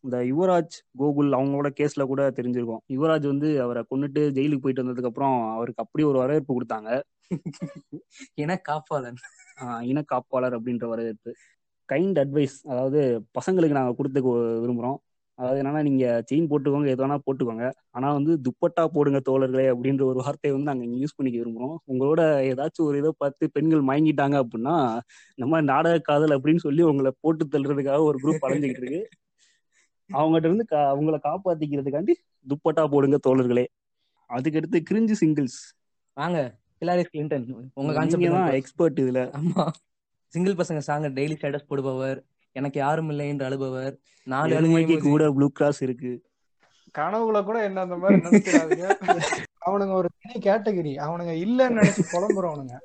இந்த யுவராஜ் கோகுல் அவங்களோட கேஸ்ல கூட தெரிஞ்சிருக்கோம். யுவராஜ் வந்து அவரை கொண்டுட்டு ஜெயிலுக்கு போயிட்டு வந்ததுக்கு அப்புறம் அவருக்கு அப்படி ஒரு வரவேற்பு கொடுத்தாங்க, இன காப்பாளர் ஆஹ் இன காப்பாளர் அப்படின்ற வரவேற்பு. கைண்ட் அட்வைஸ், அதாவது பசங்களுக்கு நாங்கள் கொடுத்துக்க விரும்புகிறோம். அதாவது என்னன்னா, நீங்க செயின் போட்டுக்கோங்க, எதுனா போட்டுக்கோங்க, ஆனா வந்து துப்பட்டா போடுங்க தோழர்களே அப்படின்ற ஒரு வார்த்தையை வந்து நாங்க யூஸ் பண்ணிக்க விரும்புறோம். உங்களோட ஏதாச்சும் ஒரு இதை பார்த்து பெண்கள் மயங்கிட்டாங்க அப்படின்னா நம்ம நாடக காதல் அப்படின்னு சொல்லி உங்களை போட்டு தள்ளுறதுக்காக ஒரு குரூப் அடைஞ்சுக்கிட்டு இருக்கு. அவங்ககிட்ட இருந்து கா அவங்கள காப்பாத்திக்கிறதுக்காண்டி துப்பட்டா போடுங்க தோழர்களே. அதுக்கடுத்து கிரிஞ்சு சிங்கிள்ஸ். வாங்க ஹிலாரி கிளின்டன், உங்க கான்செப்ட் தான் எக்ஸ்பர்ட் இதுல. ஆமா, சிங்கிள் பசங்க சாங்க டெய்லி ஸ்டேட்டஸ் போடுபவர், எனக்கு யாரும் இல்லை என்று அழுபவர், நாலு அழுமைக்கு கூட ப்ளூ கிராஸ் இருக்கு. கனவுல கூட என்ன அந்த மாதிரி நினைக்கிறாங்க. அவனுங்க ஒரு தனி கேட்டகரி, அவனுங்க இல்லன்னு நினைச்சு புலம்புறவனுங்க.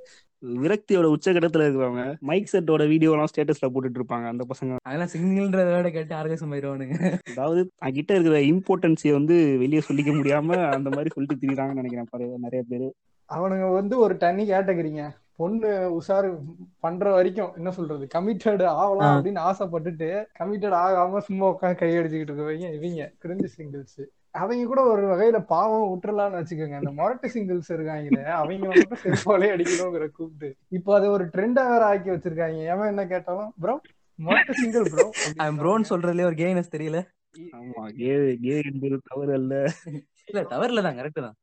விரக்தியோட உச்சகட்டத்துல இருக்கிறவங்க மைக் செட்டோட வீடியோ எல்லாம் ஸ்டேட்டஸ்ல போட்டுட்டு இருப்பாங்க அந்த பசங்க. அதெல்லாம் சிங்கிள்ன்றத கேட்டு ஆர்கசம் ஆயிடுவானுங்க. அதாவது கிட்ட இருக்கிற இம்பார்ட்டன்ஸை வந்து வெளியே சொல்லிக்க முடியாம அந்த மாதிரி சொல்லிட்டு திரிறாங்கன்னு நினைக்கிறேன் நிறைய பேரு. அவனுங்க வந்து ஒரு தனி கேட்டகரிங்க. பொண்ணு உஷாரு பண்ற வரைக்கும் என்ன சொல்றது, கமிட்டட் ஆகலாம் அப்படின்னு ஆசைப்பட்டுட்டு கமிட்டட் ஆகாம சும்மா உட்காந்து கையடிச்சுக்கிட்டு இருக்கவங்க இவங்க கிரிஞ்சு சிங்கிள்ஸ். அவங்க கூட ஒரு வகையில பாவம் விட்டுறலாம்னு வச்சுக்கோங்க. இந்த மொரட்டு சிங்கிள்ஸ் இருக்காங்களே அவங்க மட்டும் செல்ஃபாலே அடிக்கணுங்கிற கூப்பிட்டு இப்போ அதை ஒரு ட்ரெண்டா வேற ஆக்கி வச்சிருக்காங்க. ஏன் என்ன கேட்டாலும் ப்ரோ மொரட்டு சிங்கிள் ப்ரோ ப்ரோன்னு சொல்றதுல ஒரு கேனஸ் தெரியல. ஆமா, கே கே என்பது தவறு அல்ல. இல்ல தவறுலதான், கரெக்ட் தான்.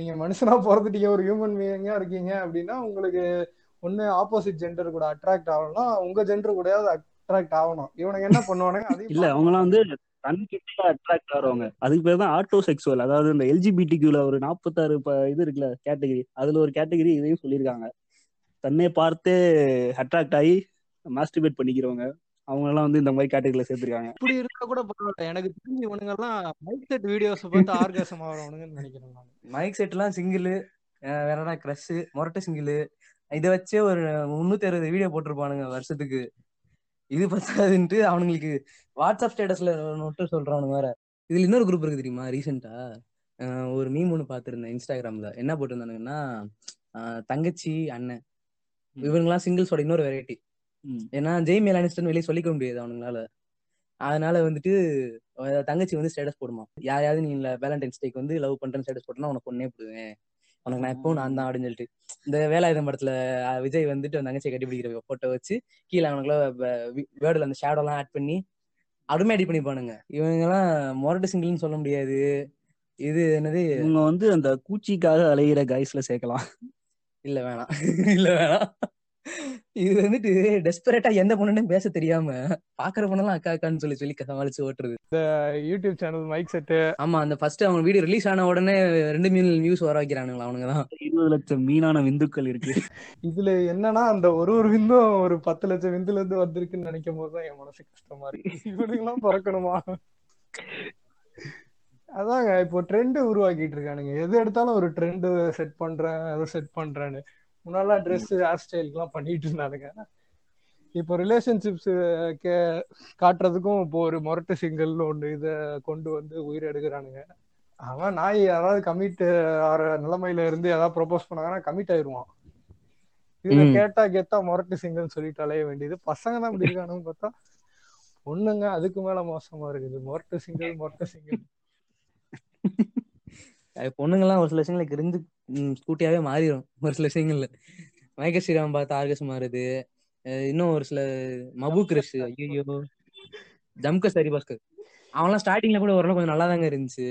நீங்க மனுஷனா பிறந்துட்டீங்க, ஒரு ஹியூமன் பீயிங்கா இருக்கீங்க அப்படின்னா உங்களுக்கு ஒன்னு ஆப்போசிட் ஜெண்டர் கூட அட்ராக்ட் ஆகணும்னா உங்க ஜெண்டர் கூட அட்ராக்ட் ஆகணும். இவனுக்கு என்ன பண்ணுவானுங்க, இல்ல அவங்களாம் வந்து தன் கிட்ட அட்ராக்ட் ஆகிறவங்க, அதுக்கு பேர் தான் ஆட்டோ செக்ஸுவல். அதாவது இந்த எல்ஜிபிடிக்யூல ஒரு நாற்பத்தாறு இது இருக்குல்ல கேட்டகரி, அதுல ஒரு கேட்டகரி இதையும் சொல்லியிருக்காங்க. தன்னை பார்த்து அட்ராக்ட் ஆகி மாஸ்டிபேட் பண்ணிக்கிறவங்க அவங்க எல்லாம் வந்து இந்த மாதிரி கேட்டகரியில சேர்த்துருக்காங்க. இப்படி இருக்க கூட பரவாயில்ல. எனக்கு தெரிஞ்சு இவனுங்க எல்லாம் மைக் செட் வீடியோஸ் பார்த்து ஆர்காசம் ஆகிறவனுங்கன்னு நினைக்கிறேன். மைக் செட் எல்லாம் சிங்கிள், வேறடா கிரஷ், மொரட்டு சிங்கிள், இதை வச்சே ஒரு முன்னூத்தி அறுபது வீடியோ போட்டிருப்பானுங்க வருஷத்துக்கு. இது பத்தாதுன்ட்டு அவனுங்களுக்கு வாட்ஸ்அப் ஸ்டேட்டஸ்ல நோட்டு சொல்றானுங்க வேற. இதுல இன்னொரு குரூப் இருக்கு தெரியுமா, ரீசெண்டா ஒரு மீம் ஒன்று பார்த்துருந்தேன் இன்ஸ்டாகிராம்ல. என்ன போட்டிருந்தானுங்கன்னா, தங்கச்சி அண்ணன் இவங்கெல்லாம் சிங்கிள்ஸோட இன்னொரு வெரைட்டி. ஏன்னா ஜெய்மி லானிஸ்டர்னு வெளியே சொல்லிக்க முடியாது அவனுங்களால. அதனால வந்துட்டு தங்கச்சி வந்து ஸ்டேட்டஸ் போடுமா, யாராவது நீ இல்லை வேலண்டைன்ஸ் டேக்கு வந்து லவ் பண்றேன்னு ஸ்டேட்டஸ் போட்டோன்னா உனக்கு ஒன்னே போடுவேன், உனக்கு நான் எப்பவும் நான் தான் அப்படின்னு சொல்லிட்டு இந்த வேலாயுதம் படத்துல விஜய் வந்துட்டு தங்கச்சியை கட்டி பிடிக்கிற போட்டோ வச்சு கீழே அவனுக்குலாம் வேர்டுல அந்த ஷேடோலாம் ஆட் பண்ணி அருமையா ஆட் பண்ணிப்பானுங்க. இவங்கெல்லாம் மொரட்டு சிங்கிள்னு சொல்ல முடியாது. இது என்னது, இவங்க வந்து அந்த கூச்சிக்காக அலையிற கைஸ்ல சேர்க்கலாம். இல்ல வேணாம், இல்ல வேணாம். இது வந்துட்டு டெஸ்பரேட்டா எந்த பொண்ணு பேச தெரியாம பாக்குற பொண்ணெல்லாம் அக்கா அக்கான்னு சொல்லி சொல்லி சமாளிச்சு ஓட்டுறது. இந்த யூடியூப் சேனல் மைக் செட். ஆமா, அந்த ஃபர்ஸ்ட் அவங்க வீடியோ ரிலீஸ் ஆன உடனே ரெண்டு மில்லியன் வியூஸ் வர வைக்கிறானுங்களா அவனுங்கதான். இருபது லட்சம் மீனான விந்துக்கள் இருக்கு இதுல. என்னன்னா அந்த ஒரு ஒரு விந்தும் ஒரு பத்து லட்சம் விந்துல இருந்து வந்திருக்குன்னு நினைக்கும் போதுதான் என் மனசு கஷ்டமா இருக்கு. இவனுங்கெல்லாம் பறக்கணுமா? அதாங்க இப்போ ட்ரெண்ட் உருவாக்கிட்டு இருக்கானுங்க. எது எடுத்தாலும் ஒரு ட்ரெண்டு செட் பண்றேன், அதை செட் பண்றேன்னு முன்னாலாம் ட்ரெஸ் ஹேர் ஸ்டைலுக்குலாம் பண்ணிட்டு இருந்தானுங்க. இப்போ ரிலேஷன்ஷிப்ஸ் கே காட்டுறதுக்கும் இப்போ ஒரு மொரட்டு சிங்கிள் ஒன்று இதை கொண்டு வந்து உயிர் எடுக்கிறானுங்க. அவன் நாய் யாராவது கமிட் ஆற நிலைமையில இருந்து ஏதாவது ப்ரொபோஸ் பண்ணாங்கன்னா கமிட் ஆயிடுவான். இதை கேட்டா கேட்டா மொரட்டு சிங்கிள்னு சொல்லிட்டு அலைய வேண்டியது. பசங்க தான் இப்படி இருக்கானுன்னு பார்த்தா பொண்ணுங்க அதுக்கு மேல மோசமா இருக்குது. மொரட்டு சிங்கிள் மொரட்டு சிங்கிள் பொண்ணுங்கெல்லாம் ஒரு சில விஷயங்களுக்கு இருந்து ஸ்கூட்டியாவே மாறிடும். ஒரு சில விஷயங்கள்ல மயக்க ஸ்ரீராம் பார்த்து ஆர்கஸ் மாறுது. இன்னும் ஒரு சில மபு கிரஷ், ஐயோ ஜம்கஸ் ஹரிபாஸ்கர் அவன்லாம் ஸ்டார்டிங்ல கூட ஓரளவு கொஞ்சம் நல்லா தாங்க இருந்துச்சு.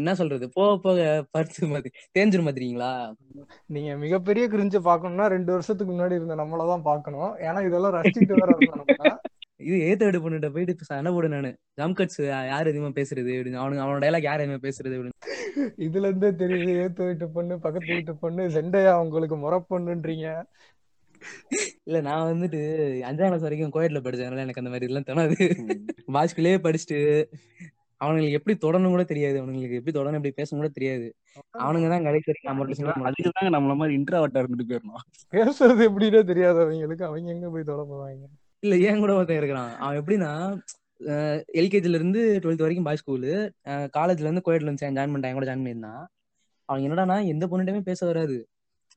என்ன சொல்றது, போக போக பறிச்சு மாதிரி தேஞ்சிரு மாதிரிங்களா. நீங்க மிகப்பெரிய கிரிஞ்சு பாக்கணும்னா ரெண்டு வருஷத்துக்கு முன்னாடி இருந்த நம்மளதான் பாக்கணும். ஏன்னா இதெல்லாம் ரசிச்சுட்டு வேற இருக்கணும். இது ஏத்த எடு பண்ணிட்ட போயிட்டு சண்டை போடு நானு ஜம்கட்ஸ் யார் எதுவுமே பேசுறது அப்படின்னு, அவனுக்கு அவனோட டைலாக் யார் எதுவுமே பேசுறது அப்படின்னு. இதுல இருந்தே தெரியுது ஏத்து வீட்டு பொண்ணு பக்கத்து வீட்டு பொண்ணு செண்டையா அவங்களுக்கு முறை பொண்ணுன்றீங்க. இல்ல நான் வந்துட்டு அஞ்சாம் கிளாஸ் வரைக்கும் கோயிட்ல படிச்சதுனால எனக்கு அந்த மாதிரி எல்லாம் தோணாது. பாஸ்குலயே படிச்சுட்டு அவனுங்களுக்கு எப்படி தொடணும் கூட தெரியாது, அவனுங்களுக்கு எப்படி தொடணும் எப்படி பேசணும் கூட தெரியாது. அவனுங்கதான் கிடைக்கிறது நம்மள மாதிரி இன்ட்ராவர்ட்டா இருந்துட்டு போயிடணும். பேசுறது எப்படின்னா தெரியாது அவங்களுக்கு, அவங்க எங்க போய் தொட போவாங்க. இல்ல ஏன் கூட ஒருத்தன் இருக்கிறான். அவன் எப்படின்னா எல்கேஜில இருந்து டுவெல்த் வரைக்கும் பாய் ஸ்கூலு, காலேஜ்ல இருந்து கோயட்ல இருந்து ஜாயின் பண்ணிட்டான், கூட ஜாயின் பண்ணியிருந்தான். அவன் என்னடானா எந்த பொண்ணுகிட்டயுமே பேச வராது.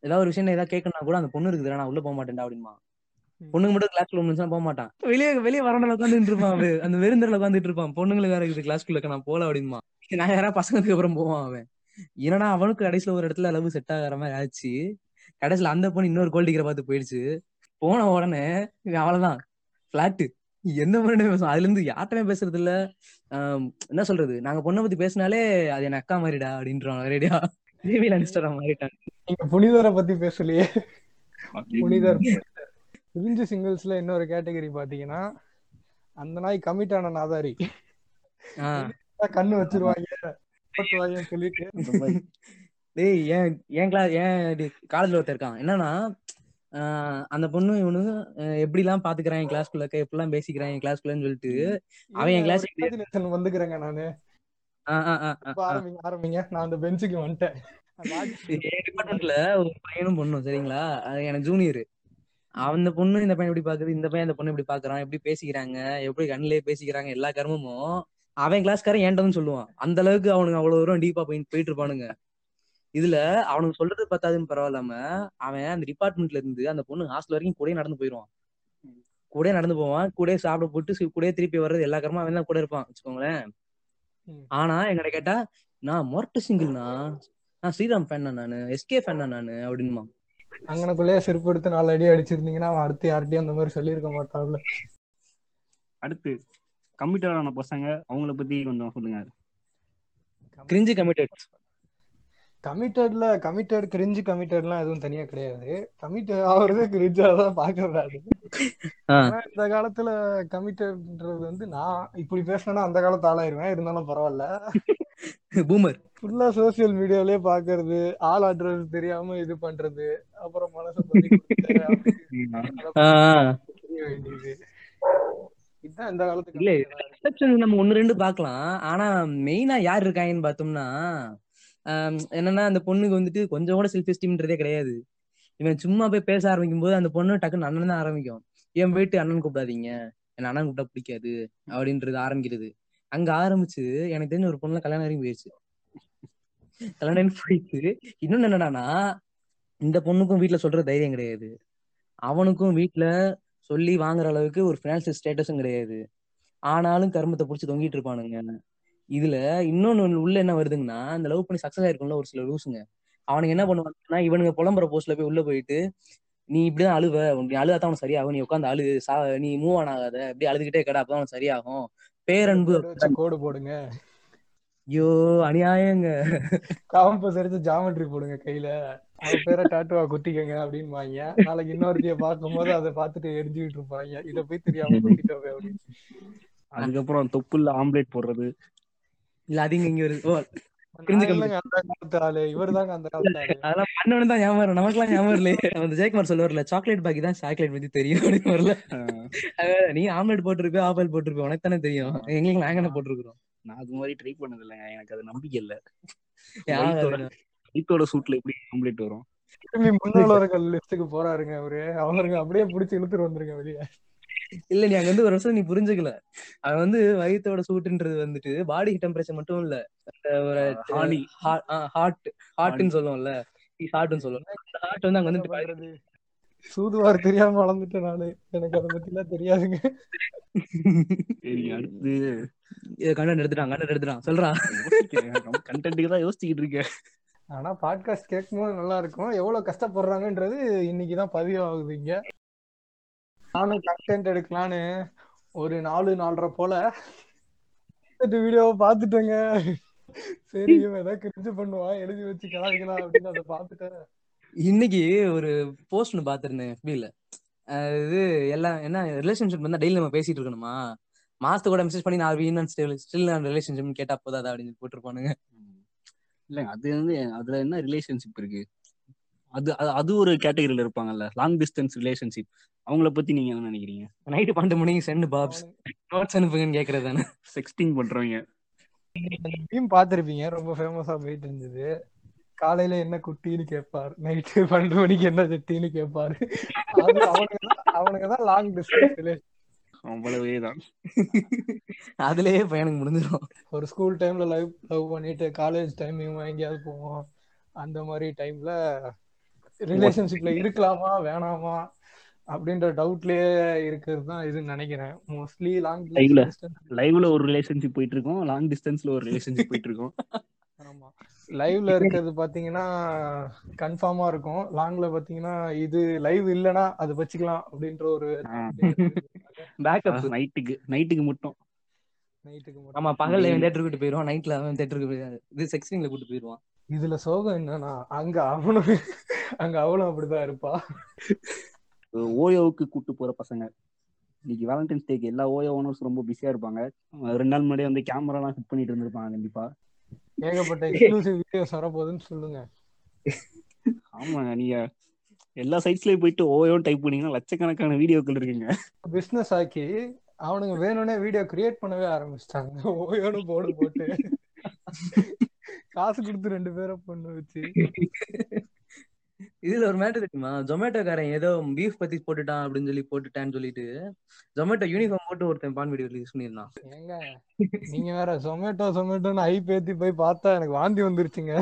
ஏதாவது ஒரு விஷயம் ஏதாவது கேட்கணும்னா கூட அந்த பொண்ணு இருக்குதுடா நான் உள்ள போக மாட்டேன்டா அப்படிமா. பொண்ணுங்க மட்டும் கிளாஸ் குள்ள போக மாட்டான், வெளியே வெளியே வரண்டல உட்காந்துட்டு இருப்பான். அவன் அந்த வெறுந்தரில் உட்காந்துட்டு இருப்பான். பொண்ணுங்களுக்கு வேற இருக்குது கிளாஸ் குள்ளக்க நான் போல அப்படிமா, நான் யாராவது பசங்களுக்கு அப்புறம் போவான் அவன். ஏன்னா அவனுக்கு கடைசியில ஒரு இடத்துல அளவு செட் ஆகிற மாதிரி ஆச்சு. கடைசியில அந்த பொண்ணு இன்னொரு கோல் டிகிரை பார்த்து போயிடுச்சு. போன உடனே அவ்வளவுதான் பிளாட்டு, எந்த முறையுமே பேசுவோம். அதுல இருந்து யார்ட்டுமே பேசுறது இல்ல. ஆஹ் என்ன சொல்றது, நாங்க பொண்ணை பத்தி பேசினாலே அது என் அக்கா மாறிடா அப்படின்றான். ரெடியா தேவியில அனுப்பிச்சிட்டா மாறிட்டான். நீங்க புனிதரை பத்தி பேசலையே. புனிதர் புரிஞ்சு சிங்கிள்ஸ்ல இன்னொரு கேட்டகரி பாத்தீங்கன்னா, அந்த நாய் கமிட் ஆன நாதாரி, கண்ணு வச்சிருவாங்க சொல்லிட்டு. டேய் ஏன் ஏன் கிளாஸ் ஏன் காலேஜ்ல ஒருத்தருக்கான் என்னன்னா, ஆஹ் அந்த பொண்ணு இவனு எப்படி எல்லாம் பாத்துக்கிறான் என் கிளாஸ் குள்ள, எப்படி எல்லாம் பேசிக்கிறான் என் கிளாஸ் குள்ளன்னு சொல்லிட்டு அவன் என் கிளாஸ் வந்துக்கிறேங்க நானு. ஆரம்பிங்க ஆரம்பிங்க நான் அந்த பெஞ்சுக்கு வந்துட்டேன். டிபார்ட்மெண்ட்ல ஒரு பையனும் பொண்ணும் சரிங்களா, எனக்கு ஜூனியர். அந்த பொண்ணு இந்த பையன் எப்படி பாக்குது, இந்த பையன் அந்த பொண்ணு எப்படி பாக்குறான், எப்படி பேசிக்கிறாங்க, எப்படி கண்ணிலே பேசிக்கிறாங்க, எல்லா கர்மமும் அவன் கிளாஸ்காரன் ஏண்டதுன்னு சொல்லுவான். அந்த அளவுக்கு அவனுக்கு அவ்வளவு தூரம் டீப்பா போயிட்டு போயிட்டு இருப்பானுங்க. இதுல அவனுக்கு சொல்றது பார்த்தாதுன்னு பரவாயில்லாம அவன் அந்த டிபார்ட்மெண்ட்ல இருந்து அந்த பொண்ணு ஹாஸ்டல் வரைக்கும் கூடயே நடந்து போயிடுவான். கூடயே நடந்து போவான், கூடயே சாப்பிட போட்டு கூடயே திருப்பி வர்றது, எல்லா கருமா அவன் தான் கூட இருப்பான் வச்சுக்கோங்களேன். ஆனா என்கிட்ட கேட்டா நான் மொரட்டு சிங்கிள்னா, நான் ஸ்ரீராம் ஃபேன் தான், நானு எஸ்கே ஃபேன் தான் நானு அப்படின்மா. அங்கனக்குள்ளேயே செருப்பு எடுத்து நாலு அடி அடிச்சிருந்தீங்கன்னா அவன் அடுத்து யார்ட்டையும் அந்த மாதிரி சொல்லியிருக்க மாட்டான்ல. அடுத்து கம்ப்யூட்டரான பசங்க, அவங்கள பத்தி கொஞ்சம் சொல்லுங்க. கிரிஞ்சு கம்ப்யூட்டர் கமிட்டட்ல கமிட்டட் கிரிஞ்சு கமிட்டட்லாம் எதுவும் தனியா கிடையாது. கமிட் ஆகுறது கிரிஞ்சா தான் பாக்கக்கூடாது. இந்த காலத்துல கமிட்டட்ன்றது வந்து, நான் இப்படி பேசினா அந்த காலத்து ஆளாயிருவேன், இருந்தாலும் பரவாயில்ல. பூமர் ஃபுல்லா சோசியல் மீடியாலே பாக்குறது, ஆள் ஆடுறது தெரியாம இது பண்றது, அப்புறம் மனசு தெரிய வேண்டியது, இதுதான் இந்த காலத்துக்கு. இல்ல எக்ஸப்ஷன் நம்ம ஒன்னு ரெண்டு பாக்கலாம், ஆனா மெயினா யார் இருக்காங்கன்னு பார்த்தோம்னா என்னன்னா, அந்த பொண்ணுக்கு வந்துட்டு கொஞ்சம் கூட செல்ஃப் எஸ்டீம்ன்றதே கிடையாது. இவன் சும்மா போய் பேச ஆரம்பிக்கும் போது அந்த பொண்ணு டக்குன்னு அண்ணன் தான் ஆரம்பிக்கும். என் போயிட்டு அண்ணன் கூப்பிடாதீங்க, என் அண்ணன் கூப்பிட்டா பிடிக்காது அப்படின்றது ஆரம்பிக்கிறது. அங்க ஆரம்பிச்சு எனக்கு தெரிஞ்ச ஒரு பொண்ணுலாம் கல்யாணம் வரைக்கும் போயிடுச்சு. கல்யாணம் போயிட்டு இன்னொன்னு என்னடானா, இந்த பொண்ணுக்கும் வீட்டுல சொல்ற தைரியம் கிடையாது, அவனுக்கும் வீட்டுல சொல்லி வாங்குற அளவுக்கு ஒரு பினான்சியல் ஸ்டேட்டஸும் கிடையாது. ஆனாலும் கருமத்தை பிடிச்சி தொங்கிட்டு இருப்பானுங்க. இதுல இன்னொன்னு உள்ள என்ன வருதுன்னா, இந்த லவ் பண்ணி சக்சஸ் ஆயிருக்கும்ல ஒரு சில லூசுங்க, அவனுக்கு என்ன பண்ணுவாங்கன்னா, இவனுங்க புலம்புற போஸ்ட்ல போய் உள்ள போயிட்டு நீ இப்படிதான் அழுவ, நீ அழுதாதான் அவனுக்கு சரியாகும், நீ உட்காந்து அழு, நீ மூவ் ஆன் ஆகாத, இப்படி அழுதுகிட்டே கடா, அப்பதான் அவனுக்கு சரியாகும், பேரன்பு கோடு போடுங்க. ஐயோ அநியாயங்க. காம்பஸ் எடுத்து ஜாமெட்ரி போடுங்க, கையில பேரை டாட்டுவா குத்திக்கங்க அப்படின்னு வாங்க. நாளைக்கு இன்னொருத்தைய பார்க்கும் போது அதை பார்த்துட்டு எரிஞ்சுக்கிட்டு இருப்பாங்க, இதை போய் தெரியாம குத்திட்டு அப்படின்னு. அதுக்கப்புறம் தொப்புள்ள ஆம்லேட் போடுறது. சாக்லேட் பாக்கி தான் சாக்லேட் பத்தி தெரியும் அப்படின்னு வரல. நீ ஆம்லெட் போட்டிருப்ப, ஆப்பிள் போட்டிருப்ப, உனக்கு தானே தெரியும். எங்களுக்கு நாங்க என்ன போட்டிருக்கிறோம். நான் அது மாதிரி ட்ரை பண்ணது இல்லைங்க, எனக்கு அது நம்பிக்கை இல்ல. வீட்டோட சூட்ல எப்படி ஆம்லெட் வரும் போறாருங்க அவரு, அவங்களுக்கு அப்படியே பிடிச்சி இழுத்துட்டு வந்துருங்க வெளியே. இல்ல நீ அங்க வந்து ஒரு வருஷம் நீ புரிஞ்சுக்கல. அவன் வந்து வயிற்றோட சூட்டுன்றது வந்துட்டு பாடி டெம்பரேச்சர் மட்டும் இல்ல, ஒரு ஹார்ட் ஹார்ட்னு சொல்லுவோம்ல, ஹார்ட்னு சொல்லுவோம். அந்த ஹார்ட் வந்து அங்க வந்து சூதுவார் தெரியாம வளர்ந்துட்டு நானு, எனக்கு அதை பத்தி எல்லாம் தெரியாதுங்க. கண்டென்ட் எடுத்துட்டான் கண்டென்ட் எடுத்துட்டான் சொல்றான். கண்டென்ட்டுக்கு தான் யோசிச்சுக்கிட்டு இருக்கேன். ஆனா பாட்காஸ்ட் கேட்கும்போது நல்லா இருக்கும். எவ்வளவு கஷ்டப்படுறாங்கன்றது இன்னைக்குதான் பதிவாகுது. இங்க நானும் கண்டென்ட் எடுக்கலான்னு ஒரு நாலு நாலரை போல வீடியோவை பார்த்துட்டேங்க. சரி ஏதாவது கிரிஞ்சு பண்ணுவான், எழுதி வச்சு கலாய்க்கலாம் அப்படின்னு அதை பார்த்துட்டேன். இன்னைக்கு ஒரு போஸ்ட்னு பார்த்துருந்தேன் எஃபில. இது எல்லாம் என்ன ரிலேஷன்ஷிப் வந்து டெய்லி நம்ம பேசிட்டு இருக்கணுமா, மாசத்துக்கூட மெசேஜ் பண்ணி நான் வீண் ஸ்டில் ரிலேஷன்ஷிப் கேட்டா போதாது அப்படின்னு போட்டிருப்பானுங்க. இல்லைங்க அது வந்து அதுல என்ன ரிலேஷன்ஷிப் இருக்கு, அது அது ஒரு கேட்டகரியில இருப்பாங்கல்ல, லாங் டிஸ்டன்ஸ் ரிலேஷன்ஷிப். அவங்கள பத்தி நீங்க என்ன நினைக்கிறீங்க? நைட்டு பன்னெண்டு மணிக்கு சென்ட் பாப்ஸ் நோட்ஸ் அனுப்புங்கன்னு கேக்குறதானே, செக்ஸ்டிங் பண்றவங்க. மீம் பாத்திருப்பீங்க, ரொம்ப ஃபேமஸா போயிட்டு இருந்தது. காலையில என்ன குட்டின்னு கேட்பாரு, நைட்டு பன்னெண்டு மணிக்கு என்ன செட்டின்னு கேட்பாரு. அவனுக்குதான் லாங் டிஸ்டன்ஸ் ரிலேஷன். அவ்வளவே தான், அதுலயே பயணம் முடிஞ்சிடும். ஒரு ஸ்கூல் டைம்ல லவ் லவ் பண்ணிட்டு காலேஜ் டைம் எங்கேயாவது போவோம். அந்த மாதிரி டைம்ல ரிலேஷன்ஷிப்ல இருக்கலாமா வேணாமா, அப்படின்ற டவுட்லயே இருக்கிறது தான் இதுன்னு நினைக்கிறேன். மோஸ்ட்லி லாங் லைவ்ல ஒரு ரிலேஷன்ஷிப் போயிட்டு இருக்கோம், லாங் டிஸ்டன்ஸ்ல ஒரு ரிலேஷன்ஷிப் போயிட்டு இருக்கோம். ஆமா, லைவ்ல இருக்கிறது பாத்தீங்கன்னா கன்ஃபார்மா இருக்கும், லாங்ல பாத்தீங்கன்னா இது லைவ் இல்லனா அது வச்சுக்கலாம் அப்படின்ற ஒரு பேக்கப். நைட்டுக்கு நைட்டுக்கு மட்டும் நைட்டுக்கு மட்டும் ஆமா, பகல்ல தேட்டருக்கு கூட்டி போயிடுவான், நைட்ல அவன் தேட்டருக்கு போயிடாது, இது செக்ஸிங்ல கூட்டி போயிடுவான். இதுல சோகம் என்னன்னா அங்க அவனுக்கு அங்க அவளும் அப்படிதான் இருப்பா. ஓயோவுக்கு கூட்டு போற பசங்க இன்னைக்கு வேலண்டைன்ஸ் டேக்கு எல்லா ஓயோ ஓனர்ஸ் ரொம்ப பிஸியா இருப்பாங்க. ரெண்டு நாள் முன்னாடி வந்து கேமரா எல்லாம் ஃபிட் பண்ணிட்டு இருந்திருப்பாங்க. கண்டிப்பா ஏகப்பட்ட எக்ஸ்க்ளூசிவ் வீடியோஸ் வரப்போகுதுன்னு சொல்லுங்க. ஆமாங்க, நீங்க எல்லா சைட்ஸ்லயும் போயிட்டு ஓயோன்னு டைப் பண்ணீங்கன்னா லட்சக்கணக்கான வீடியோக்கள் இருக்குங்க. பிசினஸ் ஆக்கி அவனுங்க வேணும்னே வீடியோ கிரியேட் பண்ணவே ஆரம்பிச்சிட்டாங்க. ஓயோன்னு போர்டு போட்டு காசு கொடுத்து ரெண்டு பேரை பண்ண வச்சு. இதுல ஒரு மேட்டர் தெரியுமா, ஜொமேட்டோக்காரன் ஏதோ பீஃப் பத்தி போட்டுட்டான் அப்படின்னு சொல்லி போட்டுட்டான்னு சொல்லிட்டு ஜொமேட்டோ யூனிஃபார்ம் போட்டு ஒருத்தன் பான் வீடியோ ரிலீஸ் பண்ணிருந்தான். ஏங்க நீங்க வேற ஜொமேட்டோ ஜொமேட்டோன்னு ஐ பேத்தி போய் பார்த்தா எனக்கு வாந்தி வந்துருச்சுங்க.